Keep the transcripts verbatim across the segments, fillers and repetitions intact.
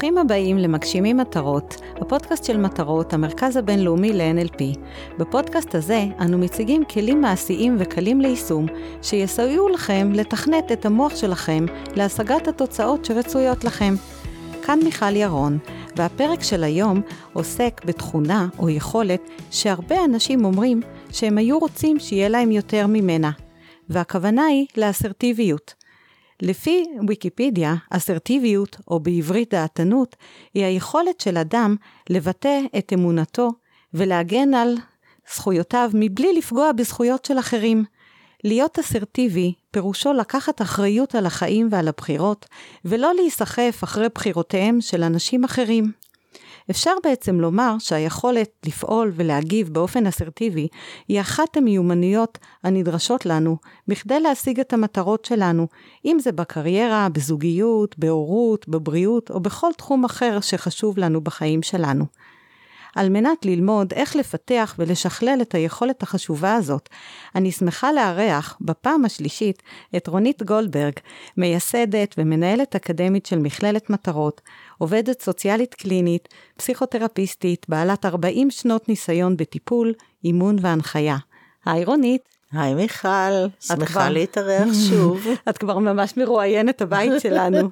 ברוכים הבאים למגשימים מטרות, הפודקאסט של מטרות, המרכז הבינלאומי ל-אן אל פי. בפודקאסט הזה אנו מציגים כלים מעשיים וקלים ליישום שיסייעו לכם לתכנת את המוח שלכם להשגת התוצאות שרצויות לכם. כאן מיכל ירון, והפרק של היום עוסק בתכונה או יכולת שהרבה אנשים אומרים שהם היו רוצים שיהיה להם יותר ממנה, והכוונה היא לאסרטיביות. לפי ויקיפדיה, אסרטיביות, או בעברית דעתנות, היא היכולת של אדם לבטא את אמונתו ולהגן על זכויותיו מבלי לפגוע בזכויות של אחרים. להיות אסרטיבי פירושו לקחת אחריות על החיים ועל הבחירות, ולא להיסחף אחרי בחירותיהם של אנשים אחרים. אפשר בעצם לומר שהיכולת לפעול ולהגיב באופן אסרטיבי היא אחת המיומנויות הנדרשות לנו בכדי להשיג את המטרות שלנו, אם זה בקריירה, בזוגיות, בהורות, בבריאות או בכל תחום אחר שחשוב לנו בחיים שלנו. על מנת ללמוד איך לפתח ולשכלל את היכולת החשובה הזאת, אני שמחה לארח בפעם השלישית את רונית גולדברג, מייסדת ומנהלת אקדמית של מכללת מטרות, עובדת סוציאלית קלינית, פסיכותרפיסטית, בעלת ארבעים שנות ניסיון בטיפול, אימון והנחיה. היי רונית. היי מיכל, שמחה להתארח שוב. את כבר ממש מרואיינת הבית שלנו.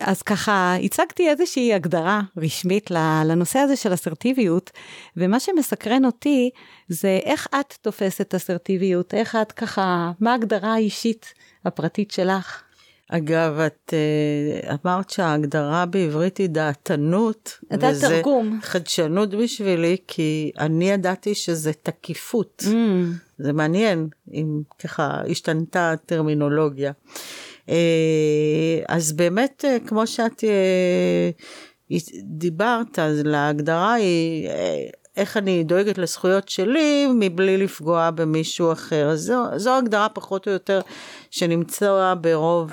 אז ככה, הצגתי איזושהי הגדרה רשמית לנושא הזה של אסרטיביות, ומה שמסקרן אותי זה איך את תופסת אסרטיביות, איך את ככה, מה ההגדרה האישית הפרטית שלך? אגב, את אמרת שההגדרה בעברית היא דעתנות, וזה תרגום. חדשנות בשבילי, כי אני ידעתי שזה תקיפות. Mm. זה מעניין, אם ככה השתנתה הטרמינולוגיה. אז באמת, כמו שאת דיברת, אז להגדרה היא איך אני דואגת לזכויות שלי מבלי לפגוע במישהו אחר. זו, זו הגדרה פחות או יותר שנמצא ברוב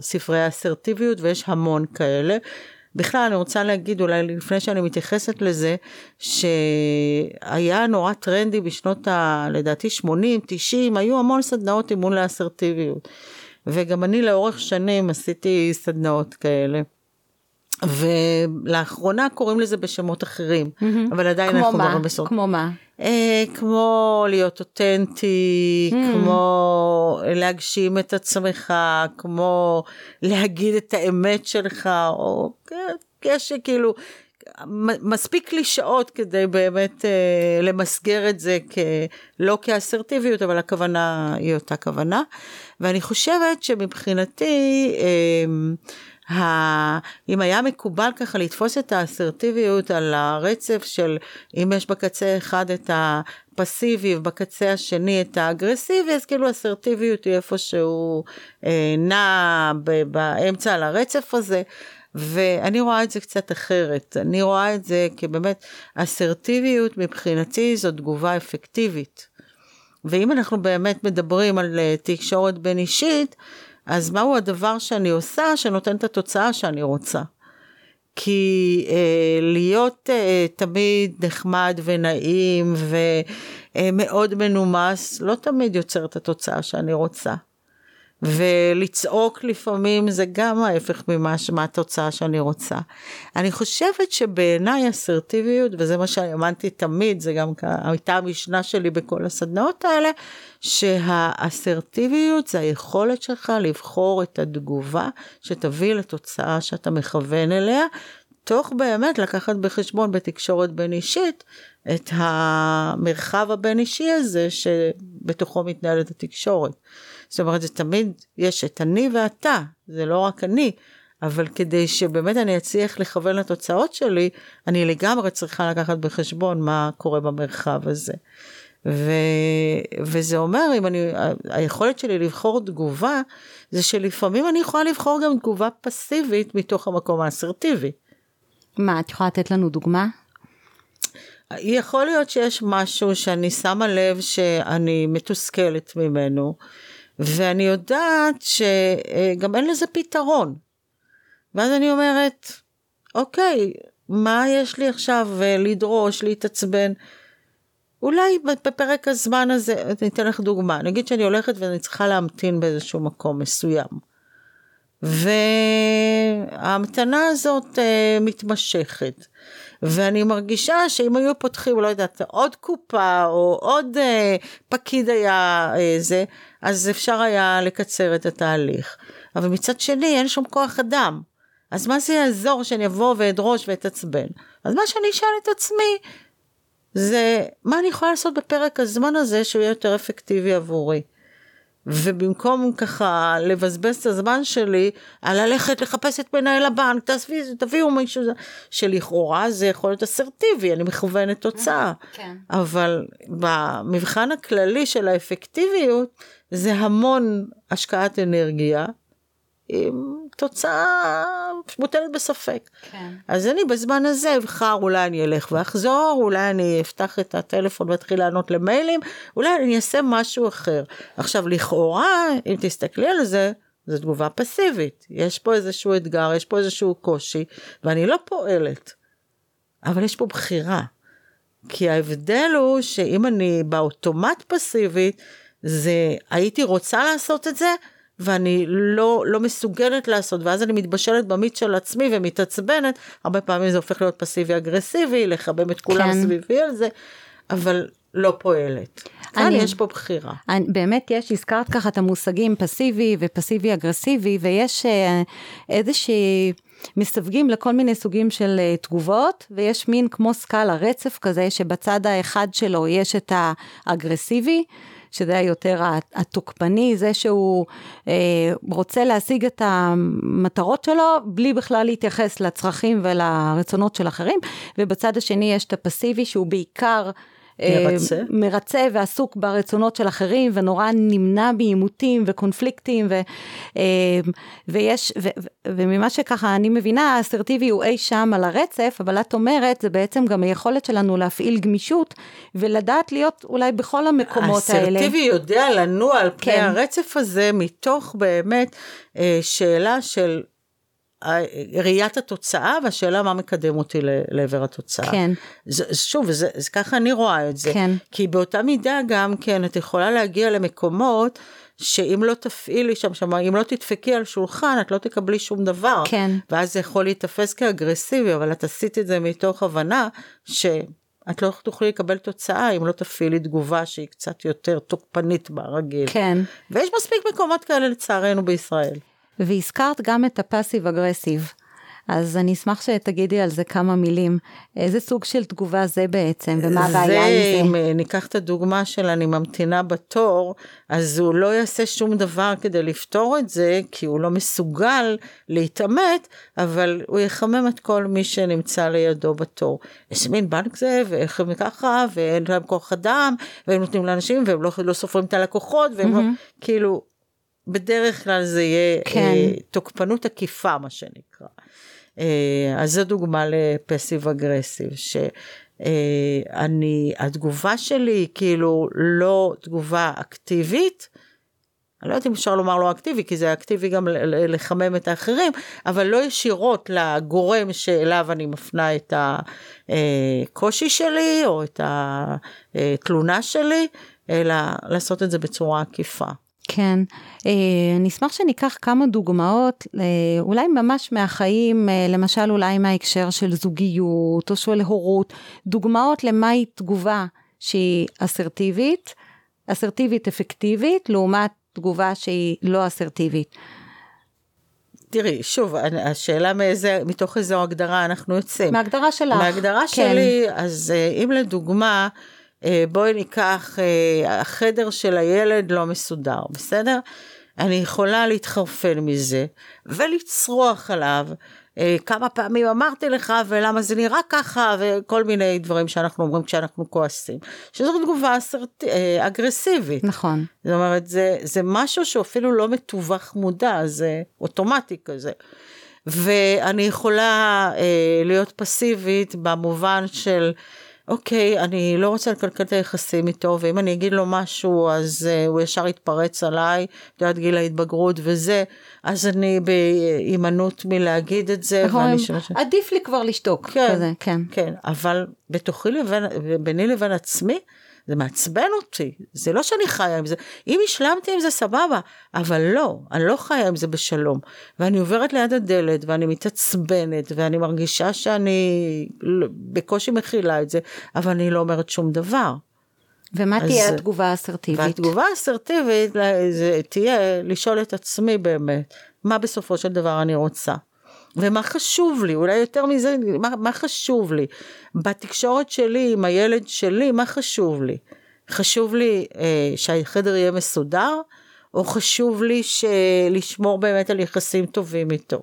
ספרי האסרטיביות, ויש המון כאלה. בכלל אני רוצה להגיד, אולי לפני שאני מתייחסת לזה, שהיה נורא טרנדי בשנות ה, לדעתי שמונים, תשעים, היו המון סדנאות אימון לאסרטיביות. וגם אני לאורך שנים עשיתי סדנאות כאלה. ולאחרונה קוראים לזה בשמות אחרים, mm-hmm. אבל עדיין אנחנו מדברים בסוף. כמו מה? אה, כמו להיות אותנטי, mm-hmm. כמו להגשים את עצמך, כמו להגיד את האמת שלך, או כשכאילו, מספיק לי שעות כדי באמת אה, למסגר את זה כ, לא כאסרטיביות, אבל הכוונה היא אותה כוונה. ואני חושבת שמבחינתי, אה, ה, אם היה מקובל ככה לתפוס את האסרטיביות על הרצף של, אם יש בקצה אחד את הפסיבי ובקצה השני את האגרסיבי, אז כאילו אסרטיביות היא איפשהו אה, נע ב, באמצע על הרצף הזה, ואני רואה את זה קצת אחרת. אני רואה את זה כבאמת, אסרטיביות מבחינתי זו תגובה אפקטיבית. ואם אנחנו באמת מדברים על תקשורת בין אישית, אז מהו הדבר שאני עושה שנותן את התוצאה שאני רוצה? כי אה, להיות אה, תמיד נחמד ונעים ומאוד מנומס, לא תמיד יוצר את התוצאה שאני רוצה. ולצעוק לפעמים זה גם ההפך ממה התוצאה שאני רוצה. אני חושבת שבעיניי אסרטיביות, וזה מה שהאמנתי תמיד, זה גם הייתה המשנה שלי בכל הסדנאות האלה, שהאסרטיביות זה היכולת שלך לבחור את התגובה שתביא לתוצאה שאתה מכוון אליה, תוך באמת לקחת בחשבון בתקשורת בין אישית, את המרחב הבין אישי הזה שבתוכו מתנהלת התקשורת. זאת אומרת, זה תמיד יש את אני ואתה, זה לא רק אני, אבל כדי שבאמת אני אצליח לכוון לתוצאות שלי, אני לגמרי צריכה לקחת בחשבון מה קורה במרחב הזה. ו... וזה אומר, אם אני, היכולת שלי לבחור תגובה, זה שלפעמים אני יכולה לבחור גם תגובה פסיבית מתוך המקום האסרטיבי. מה, את יכולה לתת לנו דוגמה? יכול להיות שיש משהו שאני שמה לב שאני מתוסכלת ממנו, ואני יודעת שגם אין לזה פתרון. ואז אני אומרת, אוקיי, מה יש לי עכשיו לדרוש, להתעצבן? אולי בפרק הזמן הזה, אני אתן לך דוגמה, נגיד שאני הולכת ואני צריכה להמתין באיזשהו מקום מסוים. וההמתנה הזאת מתמשכת. ואני מרגישה שאם היו פותחים, לא יודעת, עוד קופה, או עוד אה, פקיד היה אה, זה, אז אפשר היה לקצר את התהליך. אבל מצד שני, אין שום כוח אדם. אז מה זה יעזור שאני אבוא ואדרוש ואתעצבן? אז מה שאני אשאל את עצמי, זה מה אני יכולה לעשות בפרק הזמן הזה, שהוא יהיה יותר אפקטיבי עבורי. ובמקום ככה לבזבז את הזמן שלי, על ללכת לחפש את מנהל הבנק, תביאו מישהו, שלכאורה זה יכול להיות אסרטיבי, אני מכוונת תוצאה. כן. אבל במבחן הכללי של האפקטיביות, זה המון השקעת אנרגיה, עם תוצאה מוטלת בספק. כן. אז אני בזמן הזה אבחר, אולי אני אלך ואחזור, אולי אני אפתח את הטלפון ואתחיל לענות למיילים, אולי אני אעשה משהו אחר. עכשיו, לכאורה, אם תסתכלי על זה, זו תגובה פסיבית. יש פה איזשהו אתגר, יש פה איזשהו קושי, ואני לא פועלת. אבל יש פה בחירה. כי ההבדל הוא שאם אני באוטומט פסיבית, זה, הייתי רוצה לעשות את זה, ואני לא, לא מסוגלת לעשות, ואז אני מתבשלת במיץ של עצמי ומתעצבנת, הרבה פעמים זה הופך להיות פסיבי-אגרסיבי, לחבם את כולם כן. סביבי על זה, אבל לא פועלת. כאן יש פה בחירה. אני, באמת יש, הזכרת ככה את המושגים פסיבי ופסיבי-אגרסיבי, ויש איזושהי... מסווגים לכל מיני סוגים של תגובות, ויש מין כמו סקאלה, רצף כזה, שבצד האחד שלו יש את האגרסיבי, שזה היותר התוקפני, זה שהוא אה, רוצה להשיג את המטרות שלו, בלי בכלל להתייחס לצרכים ולרצונות של אחרים, ובצד השני יש את הפסיבי, שהוא בעיקר מרצה. מרצה ועסוק ברצונות של אחרים, ונורא נמנע בעימותים וקונפליקטים, ו, ויש, ו, וממה שככה אני מבינה, האסרטיבי הוא אי שם על הרצף, אבל את אומרת, זה בעצם גם היכולת שלנו להפעיל גמישות, ולדעת להיות אולי בכל המקומות האסרטיבי האלה. האסרטיבי יודע לנו על פני כן. הרצף הזה, מתוך באמת שאלה של ראיית התוצאה, והשאלה מה מקדם אותי לעבר התוצאה. כן. שוב, זה, זה, ככה אני רואה את זה. כן. כי באותה מידה גם, כן, את יכולה להגיע למקומות, שאם לא תפעילי שם, שם, אם לא תדפקי על שולחן, את לא תקבלי שום דבר. כן. ואז זה יכול להתאפס כאגרסיבי, אבל את עשית את זה מתוך הבנה, ש... את לא תוכלי לקבל תוצאה, אם לא תפעילי תגובה שהיא קצת יותר תוקפנית ברגיל. כן. ויש מספיק מקומות כאלה לצערנו בישראל. והזכרת גם את הפאסיב אגרסיב, אז אני אשמח שתגידי על זה כמה מילים, איזה סוג של תגובה זה בעצם, ומה הבעיה עם זה? אם ניקח את הדוגמה של אני ממתינה בתור, אז הוא לא יעשה שום דבר כדי לפתור את זה, כי הוא לא מסוגל להתאמת, אבל הוא יחמם את כל מי שנמצא לידו בתור. יש מין בנק זה, ואיך הם ככה, ואין להם כוח אדם, והם נותנים לאנשים, והם לא, לא סופרים את הלקוחות, והם mm-hmm. לא, כאילו... בדרך כלל זה יהיה כן. תוקפנות עקיפה, מה שנקרא. אז זו דוגמה לפסיב אגרסיב, שאני, התגובה שלי כאילו לא תגובה אקטיבית, אני לא יודעת אם אפשר לומר לא אקטיבי, כי זה אקטיבי גם לחמם את האחרים, אבל לא ישירות לגורם שאליו אני מפנה את הקושי שלי, או את התלונה שלי, אלא לעשות את זה בצורה עקיפה. כן, אני אשמח שניקח כמה דוגמאות, אולי ממש מהחיים, למשל אולי מההקשר של זוגיות או של הורות, דוגמאות למהי תגובה שהיא אסרטיבית, אסרטיבית אפקטיבית, לעומת תגובה שהיא לא אסרטיבית. תראי, שוב, השאלה מאיזה, מתוך איזו הגדרה אנחנו יוצאים. מהגדרה שלך. מהגדרה שלי, אז אם לדוגמה... בואי ניקח, החדר של הילד לא מסודר, בסדר? אני יכולה להתחרפן מזה, ולצרוח עליו, כמה פעמים אמרתי לך, ולמה זה נראה ככה, וכל מיני דברים שאנחנו אומרים כשאנחנו כועסים. שזו תגובה אגרסיבית. נכון. זאת אומרת, זה, זה משהו שאפילו לא מטווח מודע, זה אוטומטי כזה. ואני יכולה להיות פסיבית במובן של... אוקיי, אני לא רוצה לקלקל את היחסים איתו, ואם אני אגיד לו משהו, אז uh, הוא ישר יתפרץ עליי, דעת גיל ההתבגרות וזה, אז אני בהימנות מלהגיד את זה. ואני שמש... עדיף לי כבר לשתוק. כן, כזה, כן. כן, אבל בתוכי לבין, ביני לבין עצמי, זה מעצבן אותי, זה לא שאני חיה עם זה, אם השלמתי עם זה סבבה, אבל לא, אני לא חיה עם זה בשלום, ואני עוברת ליד הדלת, ואני מתעצבנת, ואני מרגישה שאני בקושי מכילה את זה, אבל אני לא אומרת שום דבר. ומה תהיה התגובה האסרטיבית? והתגובה האסרטיבית תהיה לשאול את עצמי באמת, מה בסופו של דבר אני רוצה. ומה חשוב לי, אולי יותר מזה, מה, מה חשוב לי? בתקשורת שלי, עם הילד שלי, מה חשוב לי? חשוב לי אה, שהחדר יהיה מסודר, או חשוב לי לשמור באמת על יחסים טובים איתו?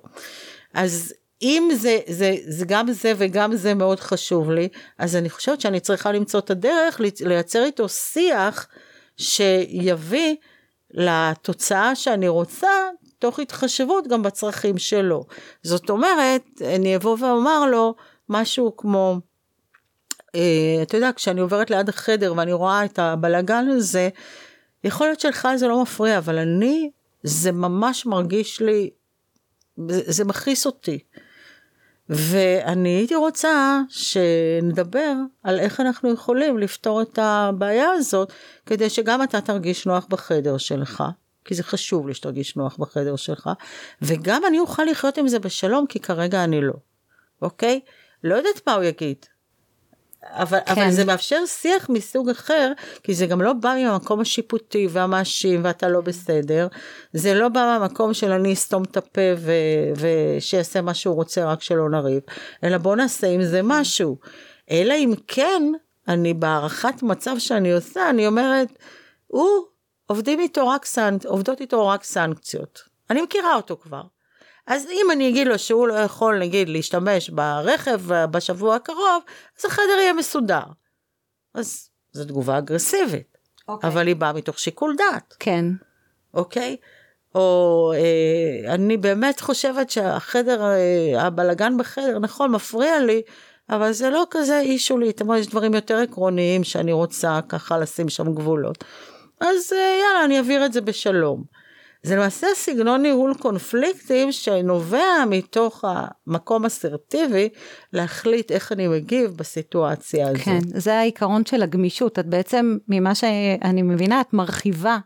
אז אם זה, זה, זה גם זה וגם זה מאוד חשוב לי, אז אני חושבת שאני צריכה למצוא את הדרך, לייצר איתו שיח שיביא לתוצאה שאני רוצה, תוך התחשבות גם בצרכים שלו. זאת אומרת, אני אבוא ואומר לו משהו כמו, אתה יודע, כשאני עוברת ליד החדר ואני רואה את הבלגן הזה, יכול להיות שלך זה לא מפריע, אבל אני, זה ממש מרגיש לי, זה מכעיס אותי. ואני הייתי רוצה שנדבר על איך אנחנו יכולים לפתור את הבעיה הזאת, כדי שגם אתה תרגיש נוח בחדר שלך. כי זה חשוב לי שתרגיש נוח בחדר שלך, וגם אני אוכל לחיות עם זה בשלום, כי כרגע אני לא. אוקיי? לא יודעת מה הוא יגיד, אבל, כן. אבל זה מאפשר שיח מסוג אחר, כי זה גם לא בא מהמקום השיפוטי והמאשים, ואתה לא בסדר, זה לא בא מהמקום של אני אסתום את הפה, ו- ושיעשה מה שהוא רוצה, רק שלא נריב, אלא בוא נעשה עם זה משהו, אלא אם כן, אני בערכת מצב שאני עושה, אני אומרת, הוא, עובדים איתו רק סנק, עובדות איתו רק סנקציות. אני מכירה אותו כבר. אז אם אני אגיד לו שהוא לא יכול, נגיד, להשתמש ברכב בשבוע הקרוב, אז החדר יהיה מסודר. אז זו תגובה אגרסיבית. Okay. אבל היא באה מתוך שיקול דעת. כן. אוקיי? Okay? או אה, אני באמת חושבת שהחדר, אה, הבלגן בחדר, נכון, מפריע לי, אבל זה לא כזה אישולי. זאת אומרת, יש דברים יותר עקרוניים שאני רוצה ככה לשים שם גבולות. אז יאללה, אני אעביר את זה בשלום. זה למעשה סגנון ניהול קונפליקטים שנובע מתוך המקום אסרטיבי להחליט איך אני מגיב בסיטואציה הזו. כן, זה העיקרון של הגמישות. את בעצם, ממה שאני מבינה, את מרחיבה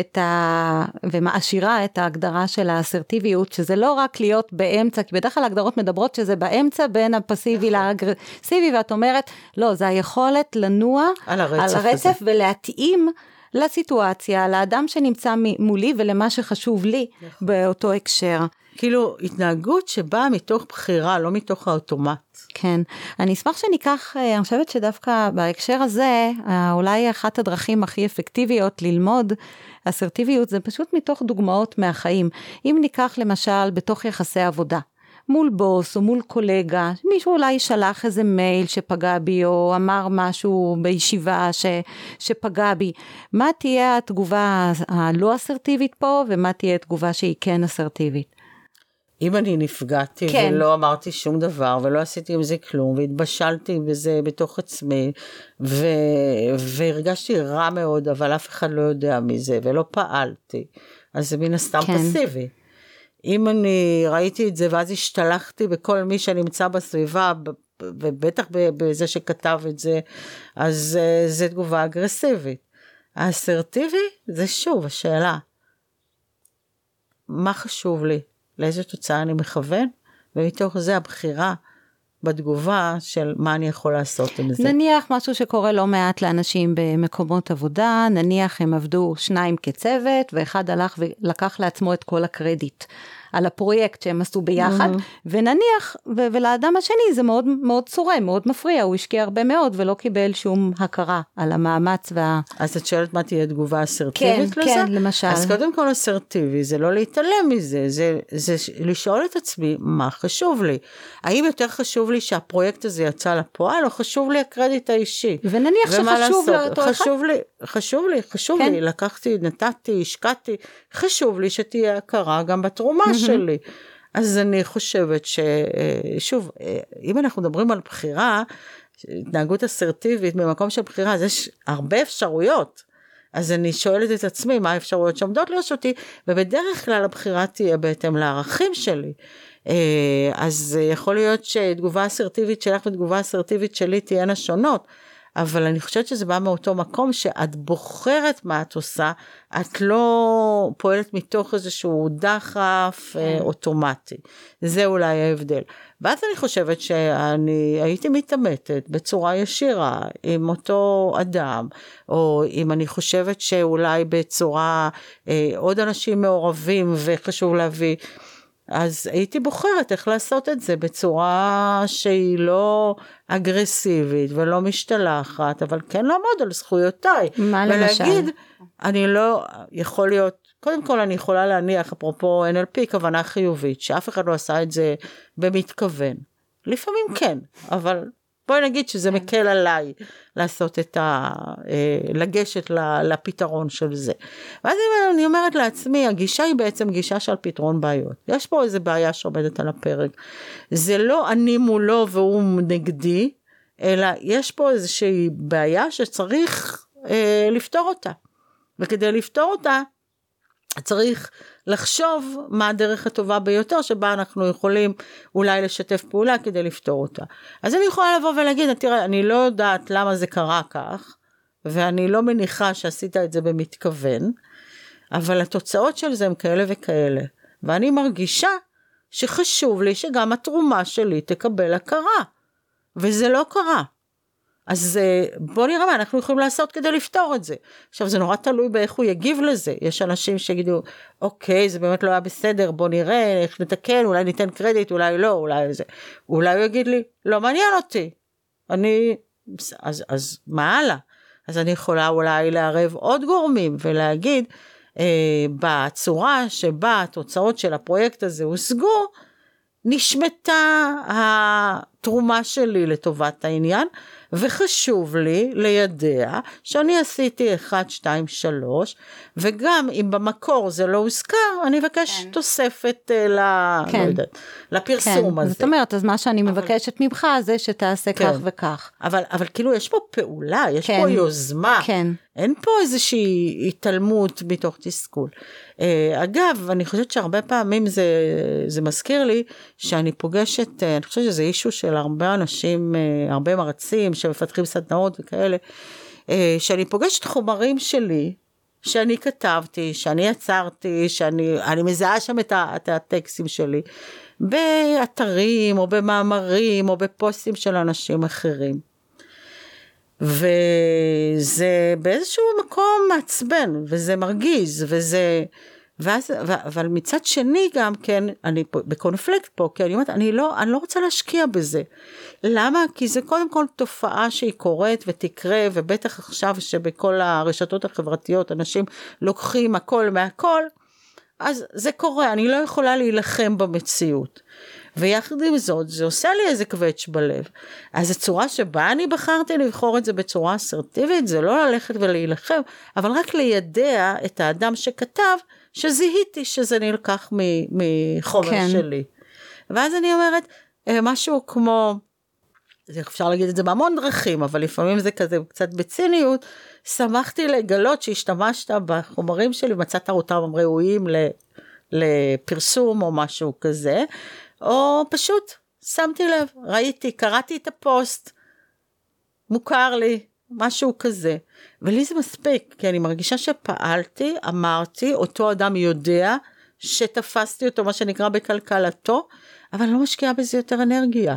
את ה... ומעשירה את ההגדרה של האסרטיביות, שזה לא רק להיות באמצע, כי בדרך כלל ההגדרות מדברות שזה באמצע בין הפסיבי לאגרסיבי, ואת אומרת, לא, זה היכולת לנוע על הרצף, על הרצף ולהתאים לסיטואציה, לאדם שנמצא מולי ולמה שחשוב לי נכון. באותו הקשר. כאילו התנהגות שבאה מתוך בחירה, לא מתוך האוטומט. כן, אני אשמח שניקח, אני חושבת שדווקא בהקשר הזה, אולי אחת הדרכים הכי אפקטיביות ללמוד אסרטיביות, זה פשוט מתוך דוגמאות מהחיים. אם ניקח למשל בתוך יחסי עבודה, מול בוס או מול קולגה, מישהו אולי שלח איזה מייל שפגע בי, או אמר משהו בישיבה ש, שפגע בי. מה תהיה התגובה הלא אסרטיבית פה, ומה תהיה התגובה שהיא כן אסרטיבית? אם אני נפגעתי כן. ולא אמרתי שום דבר, ולא עשיתי עם זה כלום, והתבשלתי בזה בתוך עצמי, ו... והרגשתי רע מאוד, אבל אף אחד לא יודע מזה, ולא פעלתי, אז זה מן הסתם כן. פסיבי. אם אני ראיתי את זה, ואז השתלחתי בכל מי שנמצא בסביבה, ובטח בזה שכתב את זה, אז זה תגובה אגרסיבית. האסרטיבי, זה שוב השאלה, מה חשוב לי? לאיזו תוצאה אני מכוון, ומתוך זה הבחירה בתגובה של מה אני יכול לעשות עם זה. נניח משהו שקורה לא מעט לאנשים במקומות עבודה, נניח הם עבדו שניים כצוות, ואחד הלך ולקח לעצמו את כל הקרדיט על הפרויקט שהם עשו ביחד, ונניח, ו- ולאדם השני זה מאוד, מאוד צורם, מאוד מפריע, הוא השקיע הרבה מאוד, ולא קיבל שום הכרה על המאמץ וה... אז את שואלת מה תהיה תגובה אסרטיבית כן, לזה? כן, כן, למשל. אז קודם כל אסרטיבי, זה לא להתעלם מזה, זה, זה לשאול את עצמי מה חשוב לי. האם יותר חשוב לי שהפרויקט הזה יצא לפועל, או חשוב לי הקרדיט האישי? ונניח שחשוב לו אותו חשוב אחד? לי, חשוב לי, חשוב כן. לי, לקחתי, נתתי, השקעתי, חשוב לי שתהיה הכרה גם בתרומה שלי. אז אני חושבת ש... שוב, אם אנחנו מדברים על בחירה, התנהגות אסרטיבית ממקום של בחירה, אז יש הרבה אפשרויות. אז אני שואלת את עצמי מה האפשרויות שעומדות לרשותי, ובדרך כלל הבחירה תהיה בהתאם לערכים שלי. אז יכול להיות שתגובה אסרטיבית שלך ותגובה אסרטיבית שלי תהיינה שונות, אבל אני חושבת שזה בא מאותו מקום שאת בוחרת מה את עושה, את לא פועלת מתוך איזשהו דחף אוטומטי, זה אולי ההבדל. ואז אני חושבת שאני הייתי מתעמתת בצורה ישירה עם אותו אדם, או אם אני חושבת שאולי בצורה עוד אנשים מעורבים וחשוב להביא, אז הייתי בוחרת איך לעשות את זה בצורה שהיא לא אגרסיבית ולא משתלחת, אבל כן לעמוד על זכויותיי. מה למשל? ולהגיד, אני לא יכול להיות, קודם כל אני יכולה להניח, אפרופו אן אל פי, כוונה חיובית, שאף אחד לא עשה את זה במתכוון. לפעמים כן, אבל בואי נגיד שזה מקל עליי לעשות את ה... לגשת לפתרון של זה. ואז אני אומרת לעצמי, הגישה היא בעצם גישה של פתרון בעיות. יש פה איזו בעיה שעומדת על הפרק. זה לא אני מולו והוא נגדי, אלא יש פה איזושהי בעיה שצריך אה, לפתור אותה. וכדי לפתור אותה, צריך לחשוב מה הדרך הטובה ביותר שבה אנחנו יכולים אולי לשתף פעולה כדי לפתור אותה. אז אני יכולה לבוא ולהגיד, תראה, אני לא יודעת למה זה קרה כך, ואני לא מניחה שעשית את זה במתכוון, אבל התוצאות של זה הם כאלה וכאלה. ואני מרגישה שחשוב לי שגם התרומה שלי תקבל הכרה, וזה לא קרה. אז בוא נראה מה אנחנו יכולים לעשות כדי לפתור את זה. עכשיו זה נורא תלוי באיך הוא יגיב לזה. יש אנשים שיגידו, אוקיי, זה באמת לא היה בסדר, בוא נראה, איך נתקן, אולי ניתן קרדיט, אולי לא, אולי זה. אולי הוא יגיד לי, לא מעניין אותי. אני, אז, אז מה הלאה? אז אני יכולה אולי לערב עוד גורמים ולהגיד, אה, בצורה שבה התוצאות של הפרויקט הזה הושגו, נשמטה התרומה שלי לטובת העניין, וחשוב לי לידע שאני עשיתי אחת, שתיים, שלוש, וגם אם במקור זה לא הוזכר, אני מבקש כן. תוספת ל... כן. לא יודעת, לפרסום כן. הזה. זאת אומרת, אז מה שאני אבל... מבקשת ממך זה שתעשה כן. כך וכך. אבל, אבל כאילו יש פה פעולה, יש כן. פה יוזמה, כן. אין פה איזושהי התעלמות מתוך תסכול. אגב, אני חושבת שהרבה פעמים זה, זה מזכיר לי, שאני פוגשת, אני חושבת שזה אישו של הרבה אנשים, הרבה מרצים שמפתחים סדנאות וכאלה, שאני פוגשת חומרים שלי, שאני כתבתי, שאני יצרתי, שאני, אני מזהה שם את, את הטקסטים שלי, באתרים או במאמרים או בפוסטים של אנשים אחרים. וזה באיזשהו מקום מעצבן, וזה מרגיז, וזה... ואז, אבל מצד שני גם כן, אני בקונפליקט פה, כי אני אומרת, אני לא, אני לא רוצה להשקיע בזה. למה? כי זה קודם כל תופעה שהיא קורית ותקרה, ובטח עכשיו שבכל הרשתות החברתיות, אנשים לוקחים הכל מהכל, אז זה קורה, אני לא יכולה להילחם במציאות. ויחד עם זאת, זה עושה לי איזה קווץ' בלב. אז הצורה שבה אני בחרתי לבחור את זה בצורה אסרטיבית, זה לא ללכת ולהילחם, אבל רק לידע את האדם שכתב, שזיהיתי שזה נלקח מחומר כן. שלי. ואז אני אומרת, משהו כמו, אפשר להגיד את זה בהמון דרכים, אבל לפעמים זה כזה קצת בציניות, שמחתי לגלות שהשתמשת בחומרים שלי, מצאת אותם ראויים לפרסום או משהו כזה, או פשוט שמתי לב, ראיתי, קראתי את הפוסט, מוכר לי, משהו כזה. ולי זה מספיק, כי אני מרגישה שפעלתי, אמרתי, אותו אדם יודע שתפסתי אותו, מה שנקרא בכלכלתו, אבל לא משקיעה בזה יותר אנרגיה.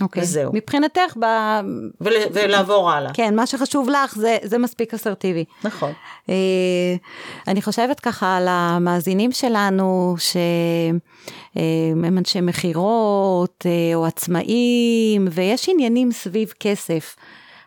אוקיי. וזהו. מבחינתך, ב... ול, ולעבור הלאה. כן, מה שחשוב לך, זה, זה מספיק אסרטיבי. נכון. אני חושבת ככה על המאזינים שלנו, שהם אנשי מחירות, או עצמאים, ויש עניינים סביב כסף.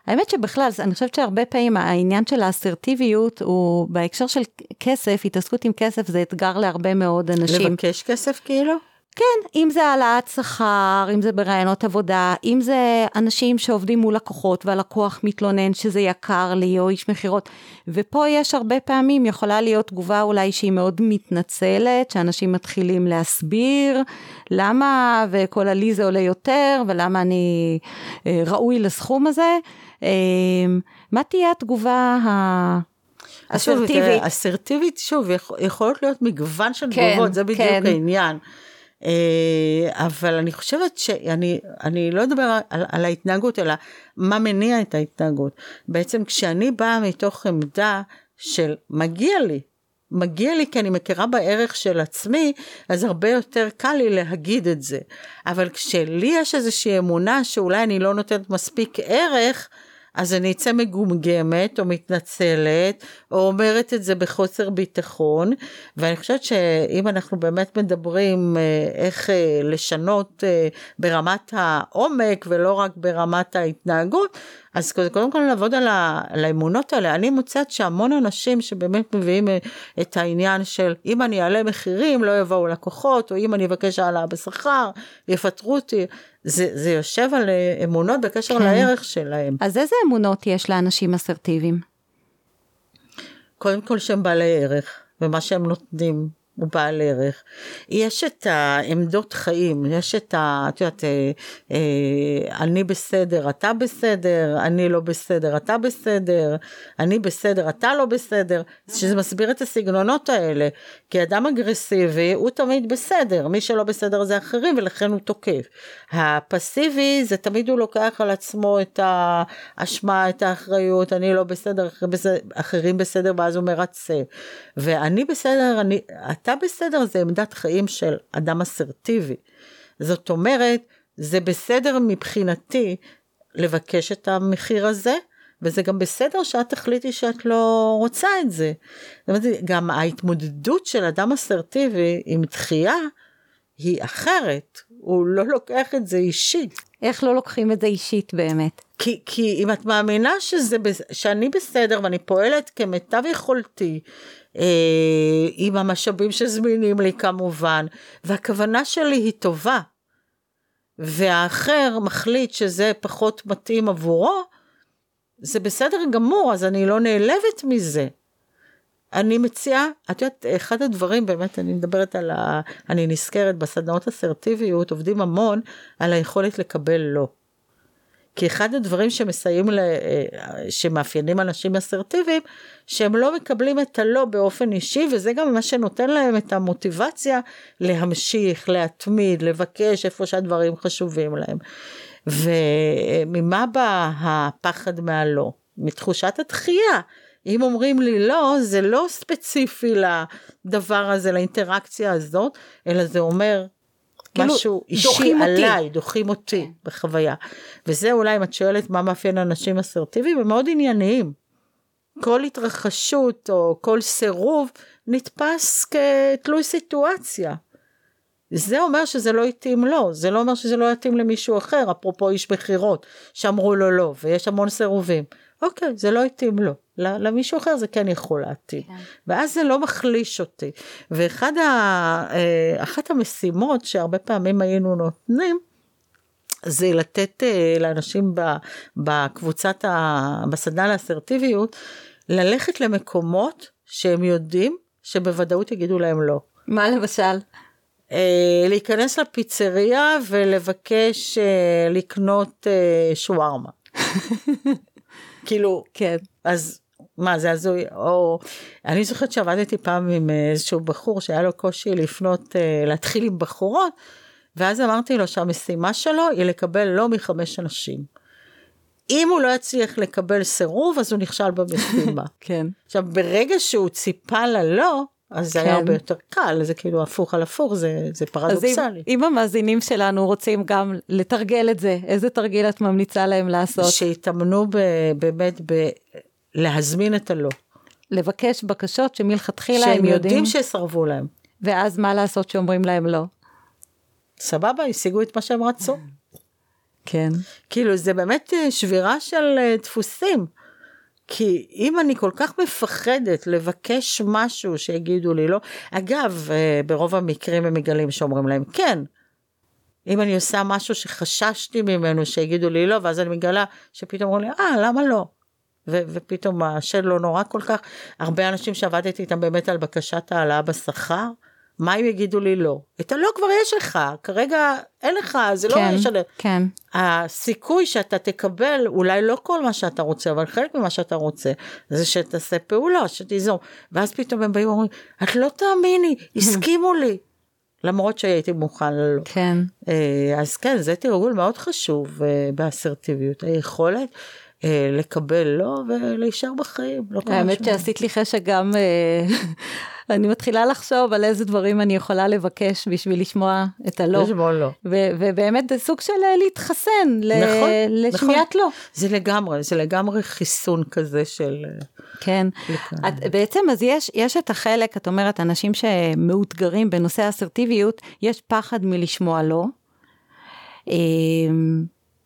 האמת שבכלל, אני חושבת שהרבה פעמים, העניין של האסרטיביות, הוא בהקשר של כסף, התעסקות עם כסף, זה אתגר להרבה מאוד אנשים. לבקש כסף כאילו? כן, אם זה העלאת שכר, אם זה ברעיונות עבודה, אם זה אנשים שעובדים מול לקוחות, והלקוח מתלונן שזה יקר לי, או איש מחירות, ופה יש הרבה פעמים, יכולה להיות תגובה אולי שהיא מאוד מתנצלת, שאנשים מתחילים להסביר, למה, וכל עלי זה עולה יותר, ולמה אני ראוי לסכום הזה, מה תהיה התגובה ה... אסרטיבית. אסרטיבית, שוב, יכולות להיות מגוון של תגובות, זה בדיוק העניין. אבל אני חושבת שאני, אני לא אדבר על, על ההתנהגות, אלא מה מניע את ההתנהגות. בעצם כשאני באה מתוך עמדה של מגיע לי, מגיע לי כי אני מכירה בערך של עצמי, אז הרבה יותר קל לי להגיד את זה. אבל כשלי יש איזושהי אמונה שאולי אני לא נותנת מספיק ערך, אז אני אצא מגומגמת או מתנצלת, או אומרת את זה בחוסר ביטחון, ואני חושבת שאם אנחנו באמת מדברים איך לשנות ברמת העומק, ולא רק ברמת ההתנהגות, אז קודם כל לעבוד על, ה, על האמונות האלה. אני מוצאת שהמון אנשים שבאמת מביאים את העניין של, אם אני אעלה מחירים, לא יבואו לקוחות, או אם אני אבקש העלה בשכר, יפטרו אותי, זה, זה יושב על אמונות בקשר כן. לערך שלהם. אז איזה אמונות יש לאנשים אסרטיביים? קודם כל שהם בעלי ערך, ומה שהם נותנים הוא בעל ערך. יש את העמדות חיים, יש את ה... את יודעת, אני בסדר, אתה בסדר, אני לא בסדר, אתה בסדר, אני בסדר, אתה לא בסדר, שזה מסביר את הסגנונות האלה, כי אדם אגרסיבי הוא תמיד בסדר, מי שלא בסדר זה אחרים, ולכן הוא תוקף. הפסיבי זה תמיד הוא לוקח על עצמו את האשמה, את האחריות, אני לא בסדר, אחרים בסדר, ואז הוא מרצה. ואני בסדר, אני... אתה בסדר, זה עמדת חיים של אדם אסרטיבי. זאת אומרת, זה בסדר מבחינתי לבקש את המחיר הזה, וזה גם בסדר שאת תחליטי שאת לא רוצה את זה. זאת אומרת, גם ההתמודדות של אדם אסרטיבי עם דחייה היא אחרת. הוא לא לוקח את זה אישית. איך לא לוקחים את זה אישית באמת? כי, כי אם את מאמינה שזה, שאני בסדר ואני פועלת כמיטב יכולתי, עם המשאבים שזמינים לי כמובן, והכוונה שלי היא טובה, והאחר מחליט שזה פחות מתאים עבורו, זה בסדר גמור, אז אני לא נעלבת מזה. אני מציעה, את יודעת, אחד הדברים, באמת אני מדברת על, ה, אני נזכרת בסדנאות אסרטיביות, עובדים המון על היכולת לקבל לא. כי אחד הדברים שמסיים, שמאפיינים אנשים אסרטיביים, שהם לא מקבלים את הלא באופן אישי, וזה גם מה שנותן להם את המוטיבציה להמשיך, להתמיד, לבקש איפה שהדברים חשובים להם. וממה בא הפחד מהלא? מתחושת הדחייה. אם אומרים לי לא, זה לא ספציפי לדבר הזה, לאינטראקציה הזאת, אלא זה אומר... משהו אישי עליי, דוחים אותי בחוויה. וזה אולי אם את שואלת מה מאפיין אנשים אסרטיביים, הם מאוד ענייניים. כל התרחשות או כל סירוב נתפס כתלוי סיטואציה. זה אומר שזה לא יתאים לו, זה לא אומר שזה לא יתאים למישהו אחר, אפרופו איש בחירות, שאמרו לו לא, ויש המון סירובים. אוקיי, זה לא יתאים לו. למישהו אחר זה כן יכול להתאים. ואז זה לא מחליש אותי. ואחת המשימות שהרבה פעמים היינו נותנים, זה לתת לאנשים בקבוצת, בסדנה לאסרטיביות, ללכת למקומות שהם יודעים שבוודאות יגידו להם לא. מה למשל? להיכנס לפיצריה ולבקש לקנות שווארמה. כאילו, כן. אז מה זה הזוי, או, אני זוכרת שעבדתי פעם עם איזשהו בחור שהיה לו קושי לפנות, להתחיל עם בחורות, ואז אמרתי לו שהמשימה שלו היא לקבל לא מחמש אנשים. אם הוא לא יצליח לקבל סירוב, אז הוא נכשל במשימה. כן. עכשיו, ברגע שהוא ציפה ללא, אז זה היה הרבה יותר קל, זה כאילו הפוך על הפוך, זה פרדוקסלי. אם המאזינים שלנו רוצים גם לתרגל את זה, איזה תרגיל את ממליצה להם לעשות? שהתאמנו באמת להזמין את הלא. לבקש בקשות שמלכתחילה הם יודעים. שהם יודעים שסרבו להם. ואז מה לעשות שאומרים להם לא? סבבה, השיגו את מה שהם רצו. כן. כאילו זה באמת שבירה של דפוסים. כי אם אני כל כך מפחדת לבקש משהו שיגידו לי לא, אגב, ברוב המקרים הם מגלים שאומרים להם כן, אם אני עושה משהו שחששתי ממנו שיגידו לי לא, ואז אני מגלה שפתאום אומרים לי, אה, למה לא? ו- ופתאום השד לא נורא כל כך, הרבה אנשים שעבדתי איתם באמת על בקשת העלאה בשכר, מה אם יגידו לי לא? את הלא כבר יש לך, כרגע אין לך, זה לא יש עליך. כן, כן. הסיכוי שאתה תקבל, אולי לא כל מה שאתה רוצה, אבל חלק ממה שאתה רוצה, זה שתעשה פעולה, שתיזום. ואז פתאום הם באים ואומרים, את לא תאמיני, הסכימו לי. למרות שהייתי מוכן ללא. כן. אז כן, זה תרגול מאוד חשוב באסרטיביות, היכולת לקבל לא ולהישאר בחיים. האמת שעשית לי חשק גם... אני מתחילה לחשוב על איזה דברים אני יכולה לבקש בשביל לשמוע את הלא. לשמוע לא. ובאמת זה סוג של להתחסן, לשמיעת לא. זה לגמרי, זה לגמרי חיסון כזה של... כן. בעצם אז יש את החלק, את אומרת, אנשים שמאותגרים בנושא האסרטיביות, יש פחד מלשמוע לא.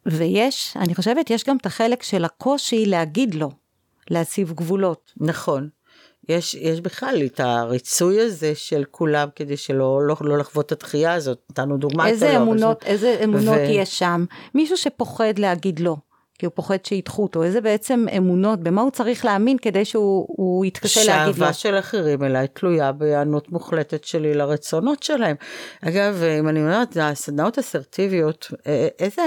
ויש, אני חושבת, יש גם את החלק של הקושי להגיד לא, להציב גבולות. נכון. יש, יש בכלל את הריצוי הזה של כולם, כדי שלא לא, לא לחוות את התחייה הזאת, נתנו דוגמא. איזה אמונות, אבל... איזה אמונות ו... יש שם? מישהו שפוחד להגיד לא, כי הוא פוחד שידחו אותו, איזה בעצם אמונות, במה הוא צריך להאמין כדי שהוא יתקשה להגיד לו? שהאהבה של אחרים אליי תלויה בענות מוחלטת שלי לרצונות שלהם. אגב, אם אני אומרת, הסדנאות אסרטיביות, איזה,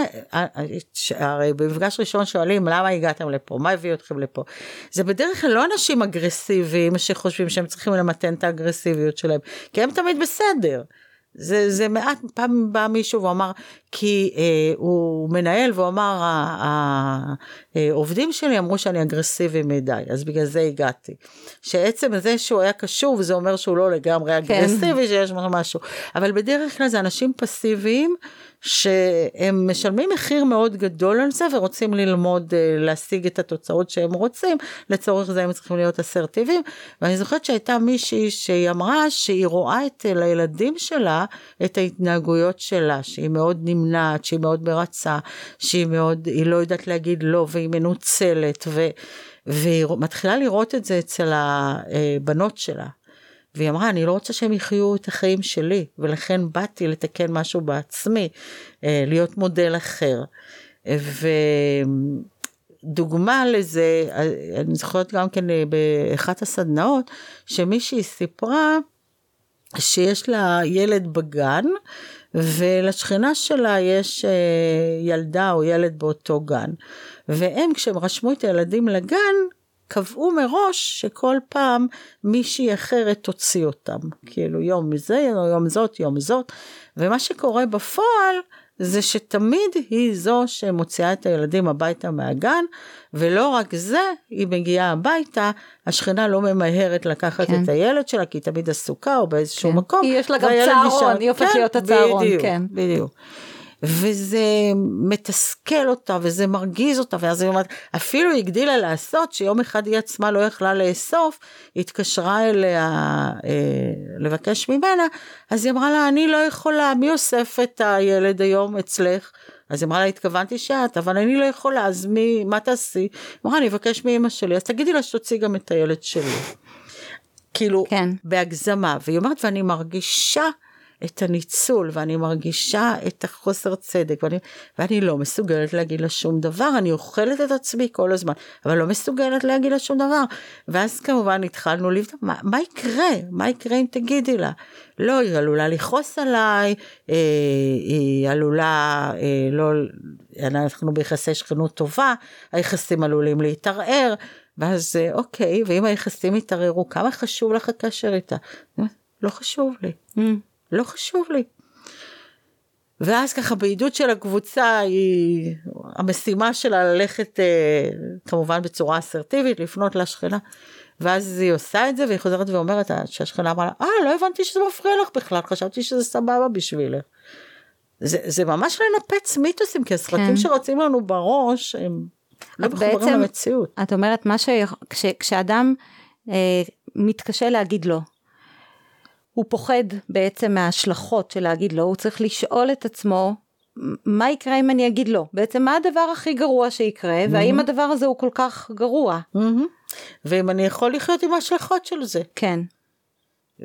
הרי במפגש ראשון שואלים, למה הגעתם לפה? מה הביא אתכם לפה? זה בדרך כלל לא אנשים אגרסיביים שחושבים שהם צריכים למתן את האגרסיביות שלהם, כי הם תמיד בסדר. זה, זה מעט, פעם בא מישהו ואמר, כי אה, הוא מנהל ואמר, העובדים שלי אמרו שאני אגרסיבי מדי, אז בגלל זה הגעתי. שעצם זה שהוא היה קשוב, זה אומר שהוא לא לגמרי אגרסיבי, שיש משהו. אבל בדרך כלל זה אנשים פסיביים, שהם משלמים מחיר מאוד גדול על זה, ורוצים ללמוד, להשיג את התוצאות שהם רוצים, לצורך זה הם צריכים להיות אסרטיביים, ואני זוכרת שהייתה מישהי שהיא אמרה, שהיא רואה את הילדים שלה, את ההתנהגויות שלה, שהיא מאוד נמנעת, שהיא מאוד מרצה, שהיא מאוד, היא לא יודעת להגיד לא, והיא מנוצלת, ו, והיא מתחילה לראות את זה אצל הבנות שלה, והיא אמרה, אני לא רוצה שהם יחיו את החיים שלי, ולכן באתי לתקן משהו בעצמי, להיות מודל אחר. ודוגמה לזה, אני זוכרת גם כן באחת הסדנאות, שמישהי סיפרה שיש לה ילד בגן, ולשכנה שלה יש ילדה או ילד באותו גן. והם כשהם רשמו את הילדים לגן, קבעו מראש שכל פעם מישהי אחרת תוציא אותם. כאילו יום מזה, יום זאת, יום זאת. ומה שקורה בפועל זה שתמיד היא זו שמוציאה את הילדים הביתה מהגן, ולא רק זה, היא מגיעה הביתה, השכנה לא ממהרת לקחת כן. את הילד שלה, כי היא תמיד עסוקה או באיזשהו כן. מקום. היא יש לה גם צהרון, היא הופכת להיות הצהרון. בדיוק, כן. בדיוק. וזה מתסכל אותה, וזה מרגיז אותה, ואז היא אומרת, אפילו היא הגדילה לעשות, שיום אחד היא עצמה לא יכלה לאסוף, היא התקשרה אליה, אה, לבקש ממנה, אז היא אמרה לה, אני לא יכולה, מי אוסף את הילד היום אצלך? אז היא אמרה לה, התכוונתי שאת, אבל אני לא יכולה, אז מי, מה תעשי? היא אמרה, אני אבקש מאמא שלי, אז תגידי לה שתוציא גם את הילד שלי. כאילו, כן. בהגזמה, והיא אומרת, ואני מרגישה, את הניצול, ואני מרגישה את החוסר צדק, ואני, ואני לא מסוגלת להגיד לה שום דבר, אני אוכלת את עצמי כל הזמן, אבל לא מסוגלת להגיד לה שום דבר, ואז כמובן התחלנו לבדוק, מה, מה יקרה? מה יקרה אם תגידי לה? לא, היא עלולה לכעוס עליי, אה, היא עלולה, אה, לא, אנחנו ביחסי שכנות טובה, היחסים עלולים להתערער, ואז אוקיי, ואם היחסים יתערערו, כמה חשוב לך כאשר איתה? לא חשוב לי. לא חשוב לי. ואז ככה בעידוד של הקבוצה, היא, המשימה שלה ללכת, כמובן בצורה אסרטיבית, לפנות לשכנה, ואז היא עושה את זה, והיא חוזרת ואומרת, שהשכנה אמרה לה, אה, לא הבנתי שזה מפריע לך בכלל, חשבתי שזה סבבה בשבילך. זה, זה ממש לנפץ מיתוסים, כי הסרטים כן. שרצים לנו בראש, הם לא מחוברים למציאות. את אומרת, מה ש... כש, כשאדם אה, מתקשה להגיד לו, הוא פוחד בעצם מההשלכות של להגיד לו, הוא צריך לשאול את עצמו מה יקרה אם אני אגיד לא? בעצם מה הדבר הכי גרוע שיקרה, והאם הדבר הזה הוא כל כך גרוע? ואם אני יכול לחיות עם ההשלכות של זה. כן.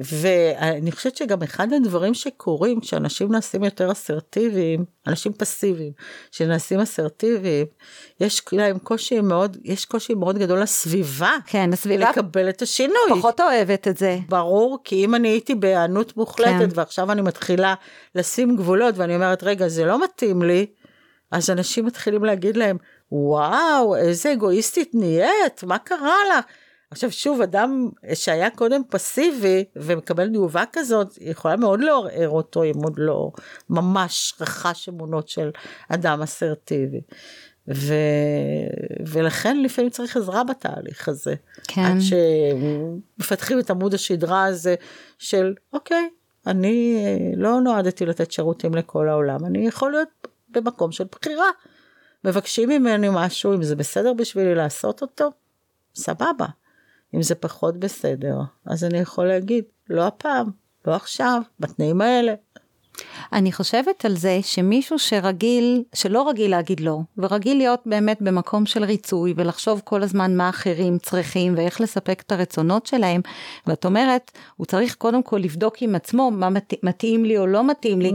ואני חושבת שגם אחד הדברים שקורים, כשאנשים נעשים יותר אסרטיביים, אנשים פסיביים, שנעשים אסרטיביים, יש להם קושי מאוד, יש קושי מאוד גדול לסביבה. כן, הסביבה. לקבל את השינוי. פחות אוהבת את זה. ברור, כי אם אני הייתי בענות מוחלטת, כן. ועכשיו אני מתחילה לשים גבולות, ואני אומרת, רגע, זה לא מתאים לי, אז אנשים מתחילים להגיד להם, וואו, איזה אגואיסטית נהיית, מה קרה לך? עכשיו שוב, אדם שהיה קודם פסיבי ומקבל תגובה כזאת, יכולה מאוד לעורר אותו, אם עוד לא ממש רכש אמונות של אדם אסרטיבי. ו... ולכן לפעמים צריך עזרה בתהליך הזה. כן. עד שמפתחים את עמוד השדרה הזה של, אוקיי, אני לא נועדתי לתת שירותים לכל העולם, אני יכול להיות במקום של בחירה. מבקשים ממני משהו, אם זה בסדר בשבילי לעשות אותו, סבבה. אם זה פחות בסדר, אז אני יכול להגיד, לא הפעם, לא עכשיו, בתנאים האלה. אני חושבת על זה שמישהו שרגיל, שלא רגיל להגיד לא, ורגיל להיות באמת במקום של ריצוי, ולחשוב כל הזמן מה אחרים צריכים, ואיך לספק את הרצונות שלהם, ואת אומרת, הוא צריך קודם כל לבדוק עם עצמו, מה מת, מתאים לי או לא מתאים לי, mm-hmm.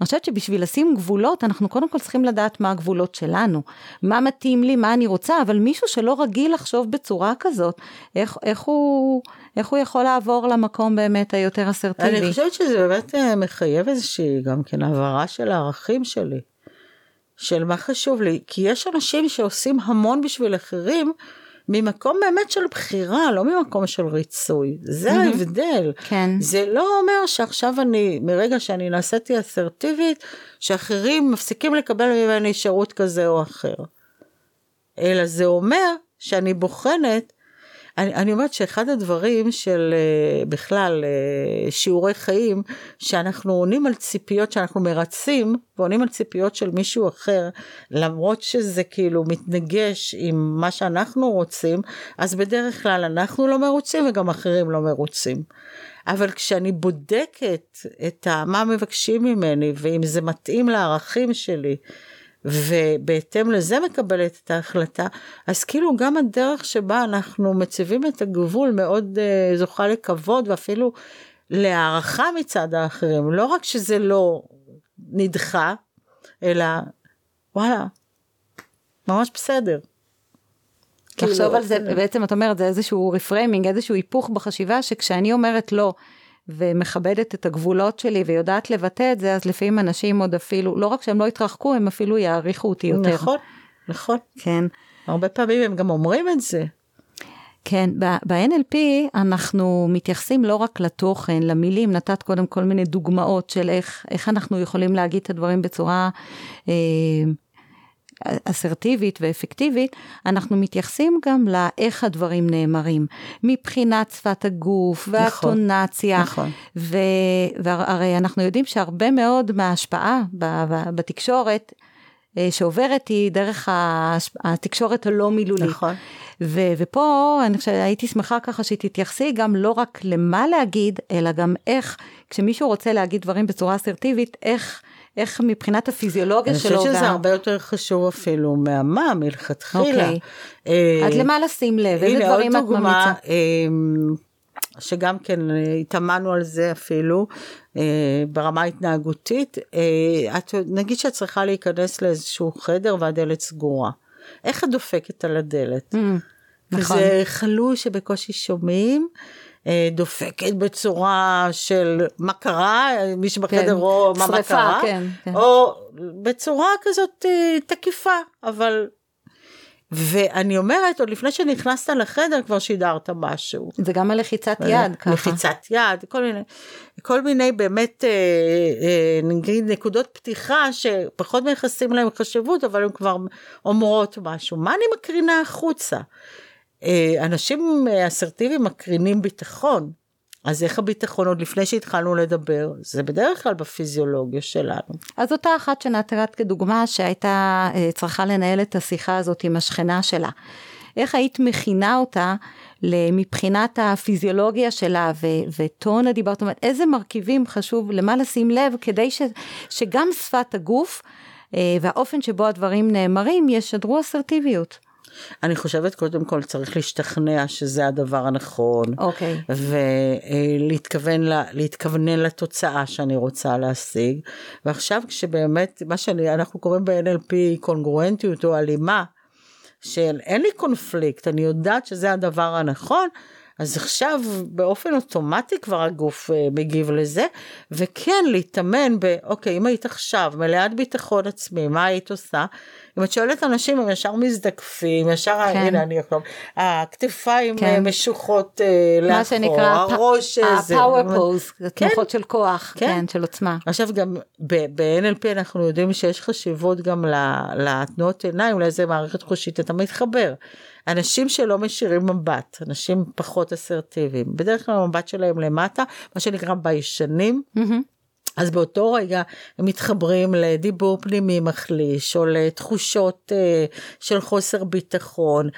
אני חושבת שבשביל לשים גבולות, אנחנו קודם כל צריכים לדעת מה הגבולות שלנו, מה מתאים לי, מה אני רוצה, אבל מישהו שלא רגיל לחשוב בצורה כזאת, איך, איך, הוא, איך הוא יכול לעבור למקום באמת היותר אסרטיבי? אני חושבת שזה באמת מחייב איזשהו, גם כן העברה של הערכים שלי, של מה חשוב לי, כי יש אנשים שעושים המון בשביל אחרים, ממקום באמת של בחירה, לא ממקום של ריצוי, זה ההבדל, כן. זה לא אומר שעכשיו אני, מרגע שאני נעשיתי אסרטיבית, שאחרים מפסיקים לקבל ממני שירות כזה או אחר, אלא זה אומר שאני בוחנת, אני, אני אומרת שאחד הדברים של בכלל שיעורי חיים, שאנחנו עונים על ציפיות שאנחנו מרצים, ועונים על ציפיות של מישהו אחר, למרות שזה כאילו מתנגש עם מה שאנחנו רוצים, אז בדרך כלל אנחנו לא מרוצים וגם אחרים לא מרוצים. אבל כשאני בודקת את מה מבקשים ממני, ואם זה מתאים לערכים שלי, ובהתאם לזה מקבלת את ההחלטה, אז כאילו גם הדרך שבה אנחנו מציבים את הגבול מאוד uh, זוכה לכבוד, ואפילו להערכה מצד האחרים, לא רק שזה לא נדחה, אלא וואלה, ממש בסדר. תחשוב כאילו, על זה, בעצם את אומרת, זה איזשהו רפריימינג, איזשהו היפוך בחשיבה, שכשאני אומרת לא, ומכבדת את הגבולות שלי, ויודעת לבטא את זה, אז לפעמים אנשים עוד אפילו, לא רק שהם לא יתרחקו, הם אפילו יעריכו אותי יותר. נכון, נכון. כן. הרבה פעמים הם גם אומרים את זה. כן, ב-אן אל פי אנחנו מתייחסים לא רק לתוכן, למילים, נתת קודם כל מיני דוגמאות של איך, איך אנחנו יכולים להגיד את הדברים בצורה אה, אסרטיבית ואפקטיבית, אנחנו מתייחסים גם לאיך הדברים נאמרים, מבחינת שפת הגוף והטונציה, נכון, נכון. והרי אנחנו יודעים שהרבה מאוד מההשפעה בתקשורת, שעוברת היא דרך התקשורת הלא מילולית. נכון. ו- ופה אני חושבת, הייתי שמחה ככה שתתייחסי גם לא רק למה להגיד, אלא גם איך, כשמישהו רוצה להגיד דברים בצורה אסרטיבית, איך איך מבחינת הפיזיולוגיה שלו. אני חושבת שזה הרבה יותר חשוב אפילו מהמה, מלכתחילה. עד למה לשים לב? איזה דברים את ממליצה? שגם כן התאמנו על זה אפילו, ברמה ההתנהגותית. נגיד שאת צריכה להיכנס לאיזשהו חדר והדלת סגורה. איך את דופקת על הדלת? נכון. זה חלוש שבקושי שומעים, דופקת בצורה של מה קרה, מי שבחדר או מה מה קרה, או בצורה כזאת תקיפה, אבל, ואני אומרת, עוד לפני שנכנסת לחדר, כבר שידרת משהו. זה גם הלחיצת יד, ככה. לחיצת יד, כל מיני, כל מיני באמת, נגיד, נקודות פתיחה, שפחות מייחסים להם חשיבות, אבל הן כבר אומרות משהו. מה אני מקרינה החוצה? אנשים אסרטיביים מקרינים ביטחון, אז איך הביטחון עוד לפני שהתחלנו לדבר, זה בדרך כלל בפיזיולוגיה שלנו. אז אותה אחת שנתרת כדוגמה שהייתה צריכה לנהל את השיחה הזאת עם השכנה שלה, איך היית מכינה אותה מבחינת הפיזיולוגיה שלה וטון הדיבר, זאת אומרת איזה מרכיבים חשוב למה לשים לב, כדי ש, שגם שפת הגוף והאופן שבו הדברים נאמרים ישדרו אסרטיביות. אני חושבת קודם כל צריך להשתכנע שזה הדבר הנכון, okay. ולהתכוונן לתוצאה שאני רוצה להשיג, ועכשיו כשבאמת מה שאנחנו קוראים ב-אן אל פי קונגרואנטיות או אלימה, של אין לי קונפליקט, אני יודעת שזה הדבר הנכון, אז עכשיו באופן אוטומטי כבר הגוף מגיב לזה, וכן להתאמן ב, אוקיי, אם היית עכשיו מלאת ביטחון עצמי, מה היית עושה? אם את שואלת אנשים, הם ישר מזדקפים, ישר, כן. הנה אני אקלום, הכתפיים כן. משוחות לאחור, מה שנקרא, הראש הזה. ה-power pose, זה תנוחות של כוח, כן. כן, של עוצמה. עכשיו גם ב-אן אל פי אנחנו יודעים שיש חשיבות גם לתנועות עיניים, לאיזה מערכת חושית, אתה מתחבר. אנשים שלא משאירים מבט, אנשים פחות אסרטיביים, בדרך כלל המבט שלהם למטה, מה שנקרא ביישנים, אז באותו רגע הם מתחברים לדיבור פנימי מחליש, או לתחושות של חוסר ביטחון,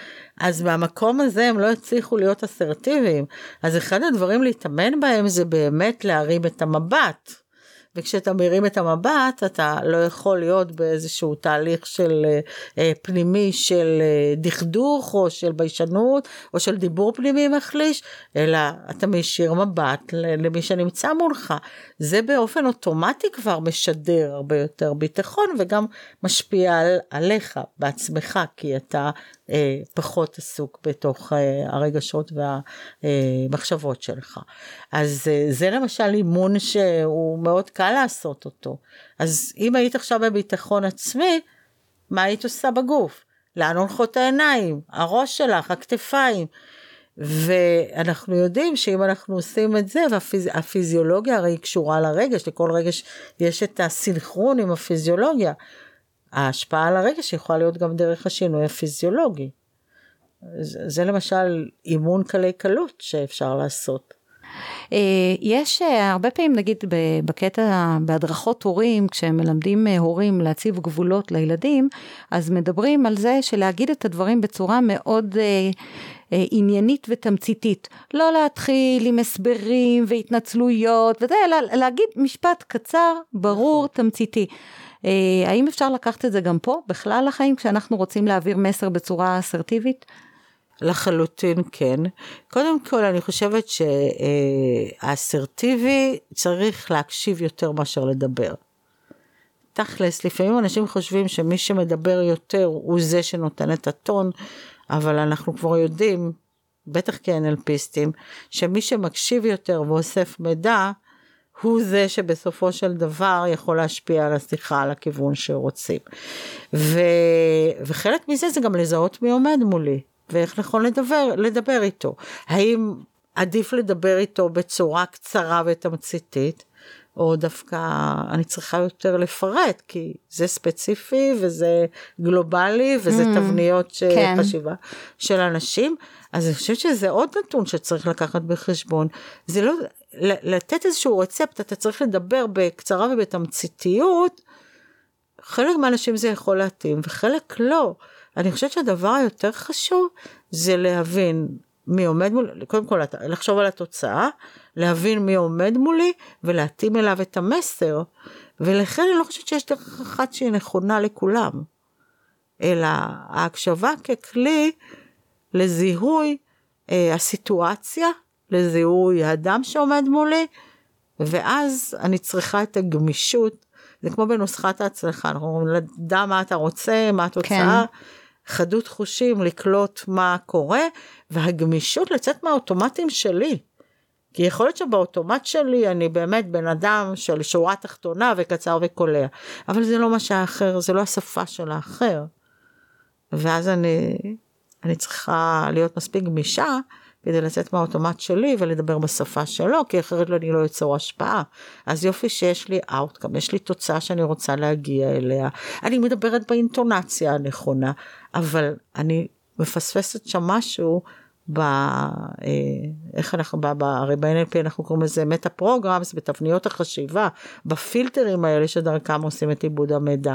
אז מהמקום הזה הם לא הצליחו להיות אסרטיביים, אז אחד הדברים להתאמן בהם זה באמת להרים את המבט, וכשאתה מרים את המבט, אתה לא יכול להיות באיזשהו תהליך של אה, פנימי של אה, דכדוך, או של ביישנות, או של דיבור פנימי מחליש, אלא אתה משאיר מבט למי שנמצא מולך. זה באופן אוטומטי כבר משדר הרבה יותר ביטחון, וגם משפיע על, עליך בעצמך, כי אתה אה, פחות עסוק בתוך אה, הרגשות והמחשבות שלך. אז אה, זה למשל אימון שהוא מאוד קשה, קל לעשות אותו. אז אם היית עכשיו בביטחון עצמי, מה היית עושה בגוף? לאן הולכות העיניים, הראש שלך, הכתפיים. ואנחנו יודעים שאם אנחנו עושים את זה, והפיזיולוגיה הרי קשורה לרגש, לכל רגש יש את הסינכרון עם הפיזיולוגיה. ההשפעה על הרגש יכולה להיות גם דרך השינוי הפיזיולוגי. זה למשל אימון קלי קלות שאפשר לעשות. יש הרבה פעמים, נגיד, בקטע, בהדרכות הורים, כשהם מלמדים הורים להציב גבולות לילדים, אז מדברים על זה שלהגיד את הדברים בצורה מאוד עניינית ותמציתית. לא להתחיל עם הסברים והתנצלויות, וזה, אלא להגיד משפט קצר, ברור, תמציתי. האם אפשר לקחת את זה גם פה, בכלל החיים, כשאנחנו רוצים להעביר מסר בצורה אסרטיבית? לחלוטין כן. קודם כל אני חושבת שהאסרטיבי צריך להקשיב יותר מאשר לדבר. תכלס, לפעמים אנשים חושבים שמי שמדבר יותר הוא זה שנותן את הטון, אבל אנחנו כבר יודעים, בטח כאן-אל-פיסטים, שמי שמקשיב יותר ואוסף מידע, הוא זה שבסופו של דבר יכול להשפיע על השיחה, על הכיוון שרוצים. ו... וחלק מזה זה גם לזהות מי עומד מולי. ואיך נכון לדבר, לדבר איתו. האם עדיף לדבר איתו בצורה קצרה ותמציתית, או דווקא אני צריכה יותר לפרט, כי זה ספציפי וזה גלובלי, וזה mm, תבניות של כן. חשיבה של אנשים. אז אני חושבת שזה עוד נתון שצריך לקחת בחשבון. זה לא, לתת איזשהו רצפט, אתה צריך לדבר בקצרה ובתמציתיות, חלק מהאנשים זה יכול להתאים, וחלק לא. אני חושבת שהדבר היותר חשוב, זה להבין מי עומד מולי, קודם כל לחשוב על התוצאה, להבין מי עומד מולי, ולהתאים אליו את המסר, ולכן אני לא חושבת שיש דרך אחת שהיא נכונה לכולם, אלא ההקשבה ככלי לזיהוי אה, הסיטואציה, לזיהוי האדם שעומד מולי, ואז אני צריכה את הגמישות, זה כמו בנוסחת ההצלחה, אנחנו אומרים, לדע מה אתה רוצה, מה התוצאה, כן. חדות חושים, לקלוט מה קורה, והגמישות לצאת מהאוטומטים שלי, כי יכול להיות שבאוטומט שלי, אני באמת בן אדם של שורה תחתונה וקצר וקולע, אבל זה לא מה שהאחר, זה לא השפה של האחר, ואז אני, אני צריכה להיות מספיק גמישה, כדי לצאת מהאוטומט שלי ולדבר בשפה שלו, כי אחרת אני לא יוצר השפעה. אז יופי שיש לי outcome, יש לי תוצאה שאני רוצה להגיע אליה. אני מדברת באינטונציה הנכונה, אבל אני מפספסת שם משהו, איך אנחנו, הרי ב-אן אל פי אנחנו קוראים לזה מטה-פרוגרמס, בתבניות החשיבה, בפילטרים האלה שדרכם עושים את עיבוד המידע.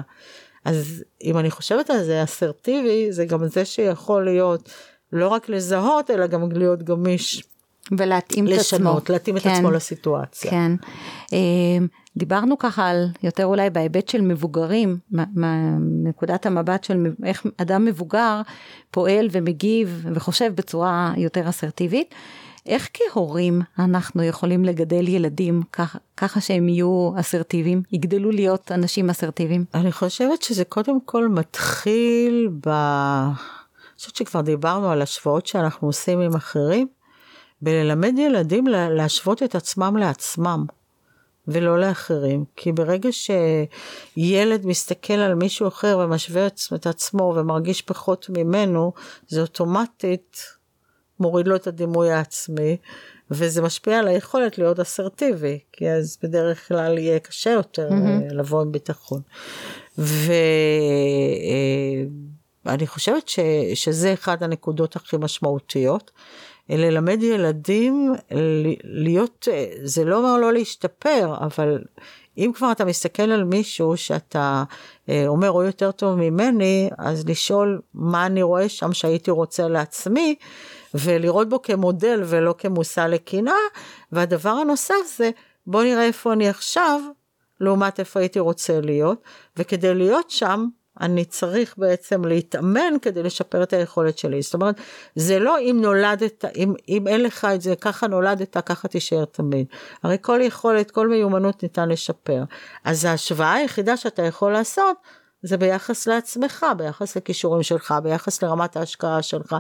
אז אם אני חושבת על זה אסרטיבי, זה גם זה שיכול להיות... לא רק לזהות, אלא גם להיות גמיש ולהתאים לשנות, את עצמו. לשנות, להתאים כן, את עצמו לסיטואציה. כן. דיברנו ככה על, יותר אולי בהיבט של מבוגרים, מנקודת המבט של איך אדם מבוגר פועל ומגיב וחושב בצורה יותר אסרטיבית. איך כהורים אנחנו יכולים לגדל ילדים ככה, ככה שהם יהיו אסרטיביים, יגדלו להיות אנשים אסרטיביים? אני חושבת שזה קודם כל מתחיל ב... אני חושבת שכבר דיברנו על השוואות שאנחנו עושים עם אחרים, בללמד ילדים להשוות את עצמם לעצמם, ולא לאחרים. כי ברגע שילד מסתכל על מישהו אחר ומשווה את עצמו ומרגיש פחות ממנו, זה אוטומטית מוריד לו את הדימוי העצמי, וזה משפיע על היכולת להיות אסרטיבי, כי אז בדרך כלל יהיה קשה יותר mm-hmm. לבוא עם ביטחון. ואני חושבת ש... שזה אחד הנקודות הכי משמעותיות, ללמד ילדים להיות, זה לא אומר לא להשתפר, אבל אם כבר אתה מסתכל על מישהו שאתה אומר הוא יותר טוב ממני, אז לשאול מה אני רואה שם שהייתי רוצה לעצמי, ולראות בו כמודל ולא כמושא לקנאה, והדבר הנוסף זה, בוא נראה איפה אני עכשיו, לעומת איפה הייתי רוצה להיות, וכדי להיות שם, אני צריך בעצם להתאמן כדי לשפר את היכולת שלי. זאת אומרת, זה לא אם נולדת, אם, אם אין לך את זה, ככה נולדת, ככה תישאר תמיד. הרי כל יכולת, כל מיומנות ניתן לשפר. אז ההשוואה היחידה שאתה יכול לעשות, זה ביחס לעצמך, ביחס לכישורים שלך, ביחס לרמת ההשקעה שלך.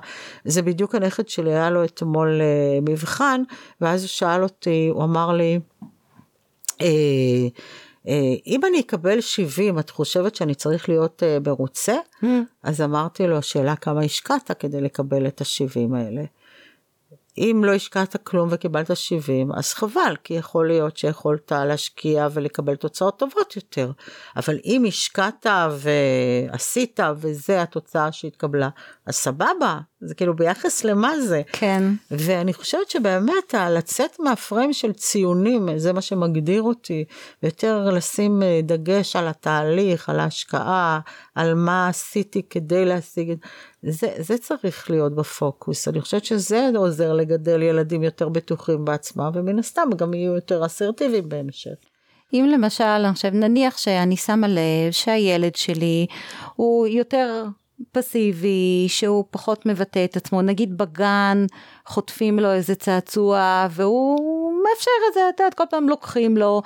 זה בדיוק הנכד שלי, היה לו אתמול מבחן, ואז הוא שאל אותי, הוא אמר לי, אה, אם אני אקבל שבעים, את חושבת שאני צריך להיות ברוצה? אז אמרתי לו, השאלה כמה השקעת כדי לקבל את ה-שבעים האלה. אם לא השקעת כלום וקיבלת שבעים, אז חבל, כי יכול להיות שיכולת להשקיע ולקבל תוצאות טובות יותר. אבל אם השקעת ועשית וזה התוצאה שהתקבלה, אז סבבה, זה כאילו ביחס למה זה. כן. ואני חושבת שבאמת, לצאת מהפריים של ציונים, זה מה שמגדיר אותי, ויותר לשים דגש על התהליך, על ההשקעה, על מה עשיתי כדי להשיג את זה. זה, זה צריך להיות בפוקוס. אני חושבת שזה עוזר לגדל ילדים יותר בטוחים בעצמם, ומן הסתם גם יהיו יותר אסרטיביים בהמשך. אם למשל, אני חושב, נניח שאני שמה לב שהילד שלי הוא יותר פסיבי, שהוא פחות מבטא את עצמו, נגיד בגן חוטפים לו איזה צעצוע, והוא מאפשר את זה, את יודעת, כל פעם לוקחים לו,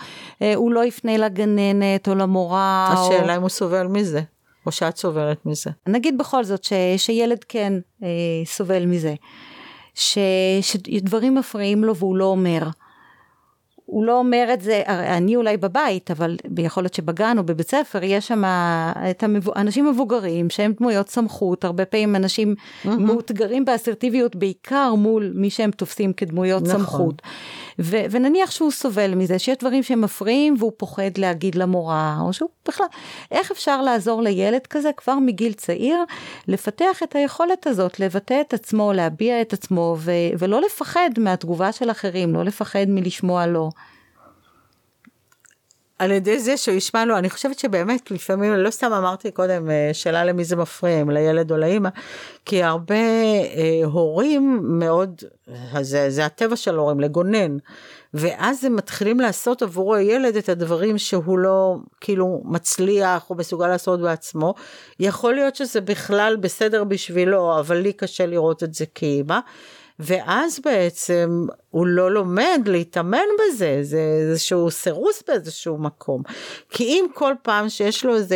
הוא לא יפנה לגננת או למורה. השאלה או... אם הוא סובל מזה. או שאת סובלת מזה. נגיד בכל זאת ש, שילד כן אה, סובל מזה, ש, שדברים מפריעים לו והוא לא אומר, הוא לא אומר את זה, אני אולי בבית, אבל ביכולת שבגן או בבית ספר, יש שם את האנשים מבוגרים, שהם דמויות סמכות, הרבה פעמים אנשים mm-hmm. מאותגרים באסרטיביות, בעיקר מול מי שהם תופסים כדמויות נכון. סמכות. ו- ונניח שהוא סובל מזה, שיש דברים שהם מפריעים, והוא פוחד להגיד למורה, או שהוא בכלל, איך אפשר לעזור לילד כזה, כבר מגיל צעיר, לפתח את היכולת הזאת, לבטא את עצמו, להביע את עצמו, ו- ולא לפחד מהתגובה של אחרים, לא לפחד מלשמוע לו. על ידי זה שהוא ישמע לו, אני חושבת שבאמת לפעמים, לא סתם אמרתי קודם, שאלה למי זה מפריע, אם לילד או לאמא, כי הרבה אה, הורים מאוד, זה, זה הטבע של הורים, לגונן, ואז הם מתחילים לעשות עבורו הילד את הדברים שהוא לא כאילו מצליח או מסוגל לעשות בעצמו, יכול להיות שזה בכלל בסדר בשבילו, אבל לי קשה לראות את זה כאמא, ואז בעצם הוא לא לומד להתאמן בזה, זה איזשהו סירוס באיזשהו מקום. כי אם כל פעם שיש לו איזה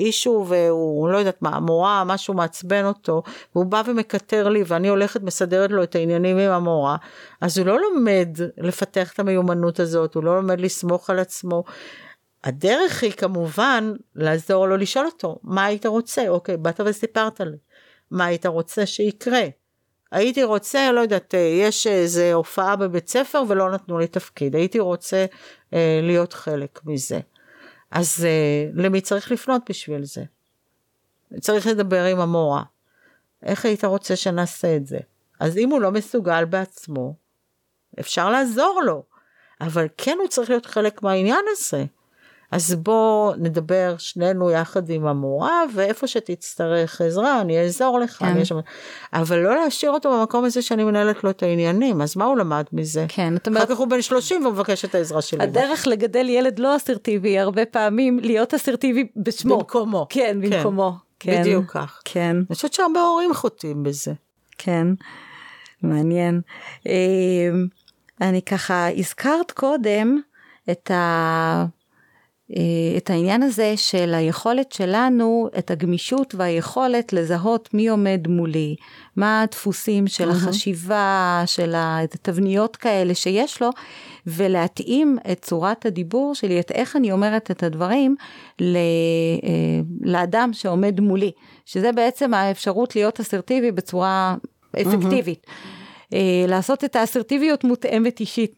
אישו, והוא לא יודעת מה, מורה, משהו מעצבן אותו, והוא בא ומקטר לי, ואני הולכת מסדרת לו את העניינים עם המורה, אז הוא לא לומד לפתח את המיומנות הזאת, הוא לא לומד לסמוך על עצמו. הדרך היא כמובן לעזור לו לשאול אותו, מה היית רוצה? אוקיי, באת וסיפרת לי. מה היית רוצה שיקרה? הייתי רוצה, לא יודעת, יש איזו הופעה בבית ספר ולא נתנו לי תפקיד, הייתי רוצה אה, להיות חלק מזה. אז אה, למי צריך לפנות בשביל זה? צריך לדבר עם המורה. איך היית רוצה שנעשה את זה? אז אם הוא לא מסוגל בעצמו, אפשר לעזור לו, אבל כן הוא צריך להיות חלק מהעניין הזה. אז בוא נדבר שנינו יחד עם המורה, ואיפה שתצטרך עזרה, אני אעזור לך. כן. אני אשמע... אבל לא להשאיר אותו במקום הזה שאני מנהלת לו את העניינים, אז מה הוא למד מזה? כן, אחר אומרת... כך הוא בן שלושים ומבקש את העזרה שלי. הדרך מה. לגדל ילד לא אסרטיבי, הרבה פעמים להיות אסרטיבי בשמו. במקומו. כן, במקומו. כן. בדיוק כך. כן. אני חושבת שהרבה הורים חוטאים בזה. כן, מעניין. אני ככה הזכרת קודם את ה... את העניין הזה של היכולת שלנו, את הגמישות והיכולת לזהות מי עומד מולי, מה הדפוסים של החשיבה, של התבניות כאלה שיש לו, ולהתאים את צורת הדיבור שלי, את איך אני אומרת את הדברים, לאדם שעומד מולי, שזה בעצם האפשרות להיות אסרטיבי בצורה אפקטיבית. לעשות את האסרטיביות מותאמת אישית,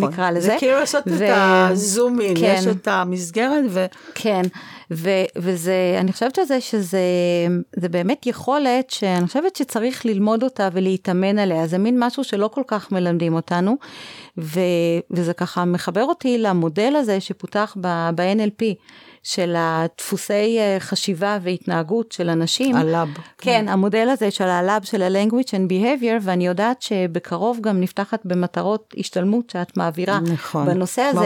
נקרא לזה. זה כאילו לעשות את הזומים, יש את המסגרת. כן, ואני חושבת שזה באמת יכולת, שאני חושבת שצריך ללמוד אותה ולהתאמן עליה, זה מין משהו שלא כל כך מלמדים אותנו, וזה ככה מחבר אותי למודל הזה שפותח ב-אן אל פי, של הדפוסי חשיבה והתנהגות של אנשים. הלאב. כן, המודל הזה של הלאב, של ה-Language and Behavior, ואני יודעת שבקרוב גם נפתחת במטרות השתלמות שאת מעבירה בנושא הזה.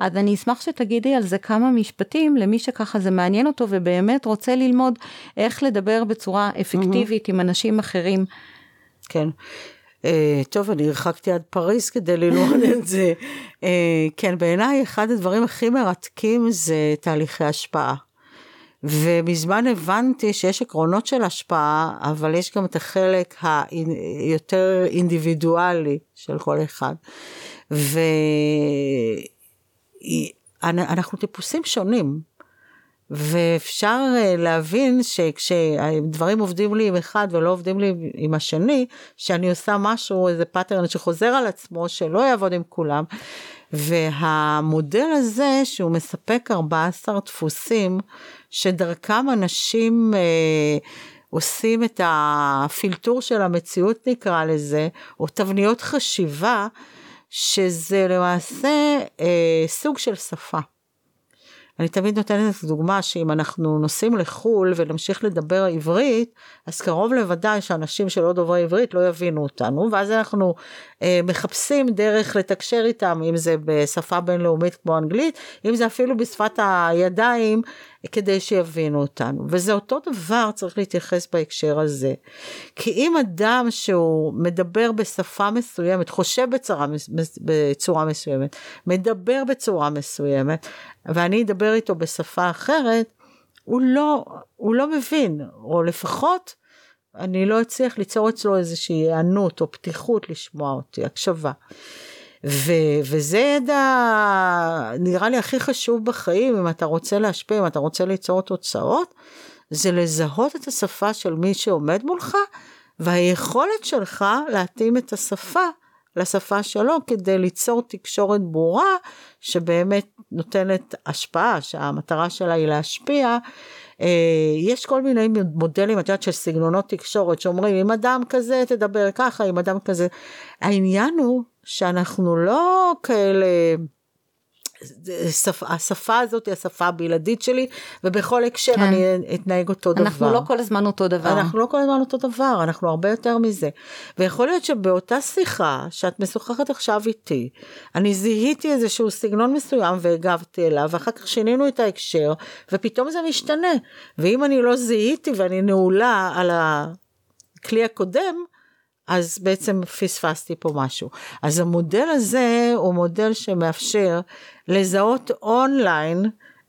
אז אני אשמח שתגידי על זה כמה משפטים, למי שככה זה מעניין אותו, ובאמת רוצה ללמוד איך לדבר בצורה אפקטיבית עם אנשים אחרים. כן. טוב, אני הרחקתי עד פריז כדי ללמוד את זה. כן, בעיניי אחד הדברים הכי מרתקים זה תהליכי השפעה. ומזמן הבנתי שיש עקרונות של השפעה, אבל יש גם את החלק היותר אינדיבידואלי של כל אחד. ואנחנו טיפוסים שונים. ואפשר להבין שכשדברים עובדים לי עם אחד ולא עובדים לי עם השני, שאני עושה משהו, איזה פאטרן שחוזר על עצמו, שלא יעבוד עם כולם. והמודל הזה שהוא מספק ארבעה עשר דפוסים, שדרכם אנשים אה, עושים את הפילטור של המציאות נקרא לזה, או תבניות חשיבה, שזה למעשה אה, סוג של שפה. אני תמיד נותנת את הדוגמה שאם אנחנו נוסעים לחול ונמשיך לדבר עברית, אז קרוב לוודאי שאנשים שלא דוברי עברית לא יבינו אותנו, ואז אנחנו אה, מחפשים דרך לתקשר איתם, אם זה בשפה בינלאומית כמו אנגלית, אם זה אפילו בשפת הידיים, כדי שיבינו אותנו. וזה אותו דבר צריך להתייחס בהקשר הזה. כי אם אדם שהוא מדבר בשפה מסוימת, חושב בצורה, בצורה מסוימת, מדבר בצורה מסוימת, ואני אדבר איתו בשפה אחרת, הוא לא, הוא לא מבין, או לפחות אני לא אצליח ליצור אצלו איזושהי ענות או פתיחות לשמוע אותי, הקשבה. ו- וזה ידע, נראה לי הכי חשוב בחיים, אם אתה רוצה להשפיע, אם אתה רוצה ליצור תוצאות, זה לזהות את השפה של מי שעומד מולך, והיכולת שלך להתאים את השפה, לשפה שלו, כדי ליצור תקשורת ברורה, שבאמת נותנת השפעה, שהמטרה שלה היא להשפיע. יש כל מיני מודלים, את יודעת, של סגנונות תקשורת, שאומרים, אם אדם כזה תדבר ככה, אם אדם כזה, העניין הוא, שאנחנו לא כאלה, השפה הזאת היא השפה הבלעדית שלי, ובכל הקשר כן. אני אתנהג אותו אנחנו דבר. אנחנו לא כל הזמן אותו דבר. אנחנו לא כל הזמן אותו דבר, אנחנו הרבה יותר מזה. ויכול להיות שבאותה שיחה, שאת משוחחת עכשיו איתי, אני זיהיתי איזשהו סגנון מסוים, והגבתי אליו, ואחר כך שינינו את ההקשר, ופתאום זה משתנה. ואם אני לא זיהיתי, ואני נעולה על הכלי הקודם, אז בעצם פספסתי פה משהו. אז המודל הזה הוא מודל שמאפשר לזהות אונליין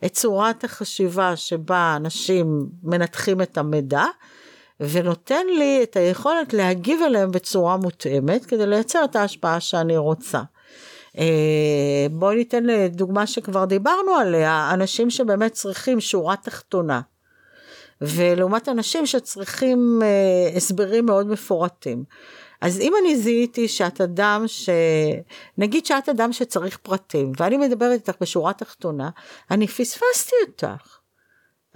את צורת החשיבה שבה אנשים מנתחים את המידע, ונותן לי את היכולת להגיב אליהם בצורה מותאמת, כדי לייצר את ההשפעה שאני רוצה. בואי ניתן לדוגמה שכבר דיברנו עליה, אנשים שבאמת צריכים שורה תחתונה. ולעומת אנשים שצריכים אה, הסברים מאוד מפורטים. אז אם אני זיהיתי שאת אדם ש... נגיד שאת אדם שצריך פרטים, ואני מדברת איתך בשורה תחתונה, אני פספסתי אותך.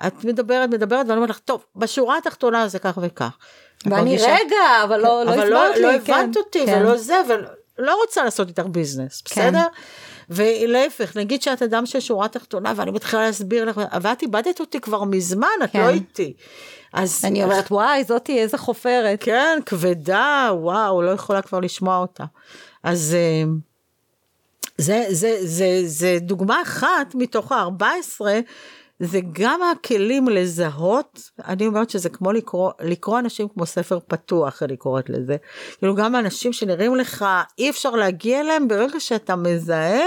את מדברת, מדברת, ואני אומרת לך, טוב, בשורה התחתונה זה כך וכך. ואני רגע, אבל לא הסברת לי. אבל לא הבנת אותי, ולא זה, ולא... לא רוצה לעשות איתך ביזנס, בסדר? ולהפך, נגיד שאת אדם של שורה תחתונה, ואני מתחילה להסביר לך, אבל את איבדת אותי כבר מזמן, את לא איתי. אני אומרת, וואי, זאתי איזה חופרת. כן, כבדה, וואו, לא יכולה כבר לשמוע אותה. אז זה, זה, זה, זה דוגמה אחת מתוך ה-ארבע עשרה, זה גם הכלים לזהות, אני אומרת שזה כמו לקרוא, לקרוא אנשים כמו ספר פתוח, אני קוראת לזה, כאילו גם אנשים שנראים לך, אי אפשר להגיע אליהם, ברגע שאתה מזהה,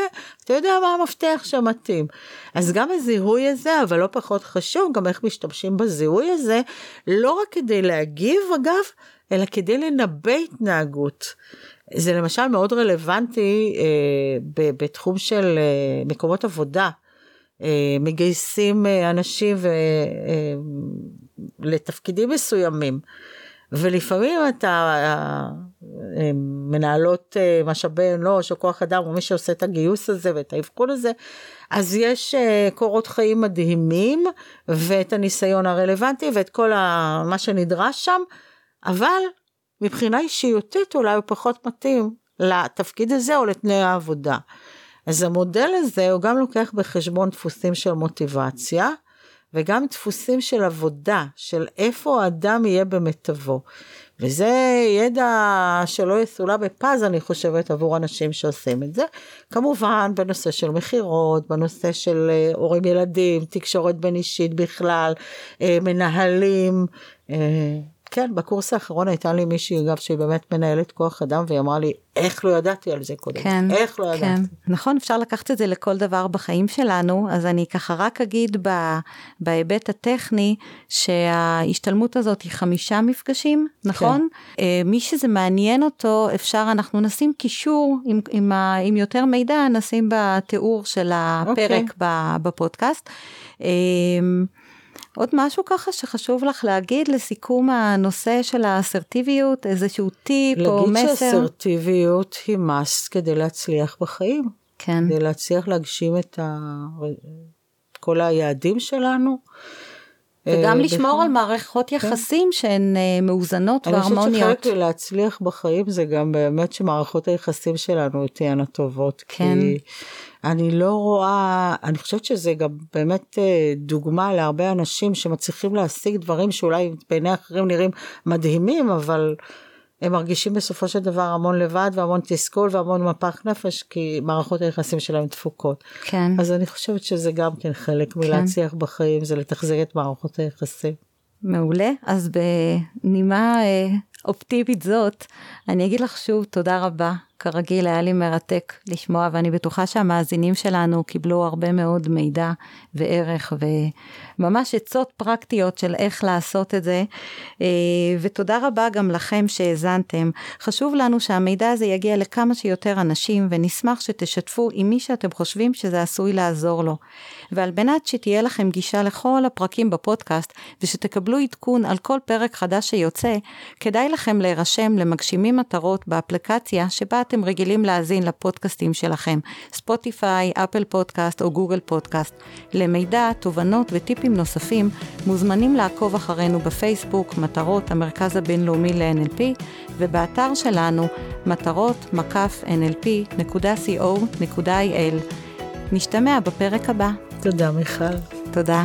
אתה יודע מה המפתח שמתאים. אז גם הזיהוי הזה, אבל לא פחות חשוב, גם איך משתמשים בזיהוי הזה, לא רק כדי להגיב אגב, אלא כדי לנבא התנהגות. זה למשל מאוד רלוונטי אה, ב- בתחום של אה, מקומות עבודה, מגייסים אנשים לתפקידים מסוימים, ולפעמים אתה מנהלות משאבי אנוש או כוח אדם, או מי שעושה את הגיוס הזה ואת האבחון הזה, אז יש קורות חיים מדהימים, ואת הניסיון הרלוונטי, ואת כל מה שנדרש שם, אבל מבחינה אישיותית אולי הוא פחות מתאים לתפקיד הזה או לתנאי העבודה. אז המודל הזה הוא גם לוקח בחשבון דפוסים של מוטיבציה, וגם דפוסים של עבודה, של איפה האדם יהיה במיטבו. וזה ידע שלא יסולא בפז, אני חושבת, עבור אנשים שעושים את זה. כמובן, בנושא של מחירות, בנושא של הורים ילדים, תקשורת בין אישית בכלל, מנהלים. כן, בקורס האחרון הייתה לי מישהי, אגב, שהיא באמת מנהלת כוח אדם, והיא אמרה לי, איך לא ידעתי על זה קודם? כן, איך לא ידעתי? כן. נכון, אפשר לקחת את זה לכל דבר בחיים שלנו, אז אני ככה רק אגיד בהיבט הטכני, שההשתלמות הזאת היא חמישה מפגשים, נכון? כן. מי שזה מעניין אותו, אפשר, אנחנו נשים קישור, עם, עם, עם יותר מידע, נשים בתיאור של הפרק אוקיי. בפודקאסט. עוד משהו ככה שחשוב לך להגיד לסיכום הנושא של האסרטיביות, איזשהו טיפ או מסר? להגיד שהאסרטיביות היא must כדי להצליח בחיים. כן. כדי להצליח להגשים את ה... כל היעדים שלנו. וגם לשמור על מערכות יחסים שהן מאוזנות והרמוניות. אני חושבת שחלק להצליח בחיים זה גם באמת שמערכות היחסים שלנו תהיינה טובות. כן. כי אני לא רואה, אני חושבת שזה גם באמת דוגמה להרבה אנשים שמצליחים להשיג דברים שאולי בעיני אחרים נראים מדהימים, אבל הם מרגישים בסופו של דבר המון לבד והמון תסכול והמון מפח נפש, כי מערכות היחסים שלהם דפוקות. כן. אז אני חושבת שזה גם כן חלק מלהצליח בחיים, זה לתחזק את מערכות היחסים. מעולה, אז בנימה אופטימית זאת, אני אגיד לך שוב תודה רבה, כרגיל היה לי מרתק לשמוע, ואני בטוחה שהמאזינים שלנו קיבלו הרבה מאוד מידע וערך, וממש עצות פרקטיות של איך לעשות את זה, ותודה רבה גם לכם שהאזנתם, חשוב לנו שהמידע הזה יגיע לכמה שיותר אנשים, ונשמח שתשתפו עם מי שאתם חושבים שזה עשוי לעזור לו, ועל מנת שתהיה לכם גישה לכל הפרקים בפודקאסט, ושתקבלו עדכון על כל פרק חדש שיוצא, כדאי לכם להירשם למגשימים מטרות באפליקציה שבה אתם אתם רגילים להאזין לפודקאסטים שלכם, ספוטיפיי, אפל פודקאסט או גוגל פודקאסט. למידע, תובנות וטיפים נוספים מוזמנים לעקוב אחרינו בפייסבוק, מטרות, המרכז הבינלאומי ל-אן אל פי, ובאתר שלנו, מטרות מקף אן אל פי נקודה סי או נקודה איי אל. נשתמע בפרק הבא. תודה מיכל. תודה.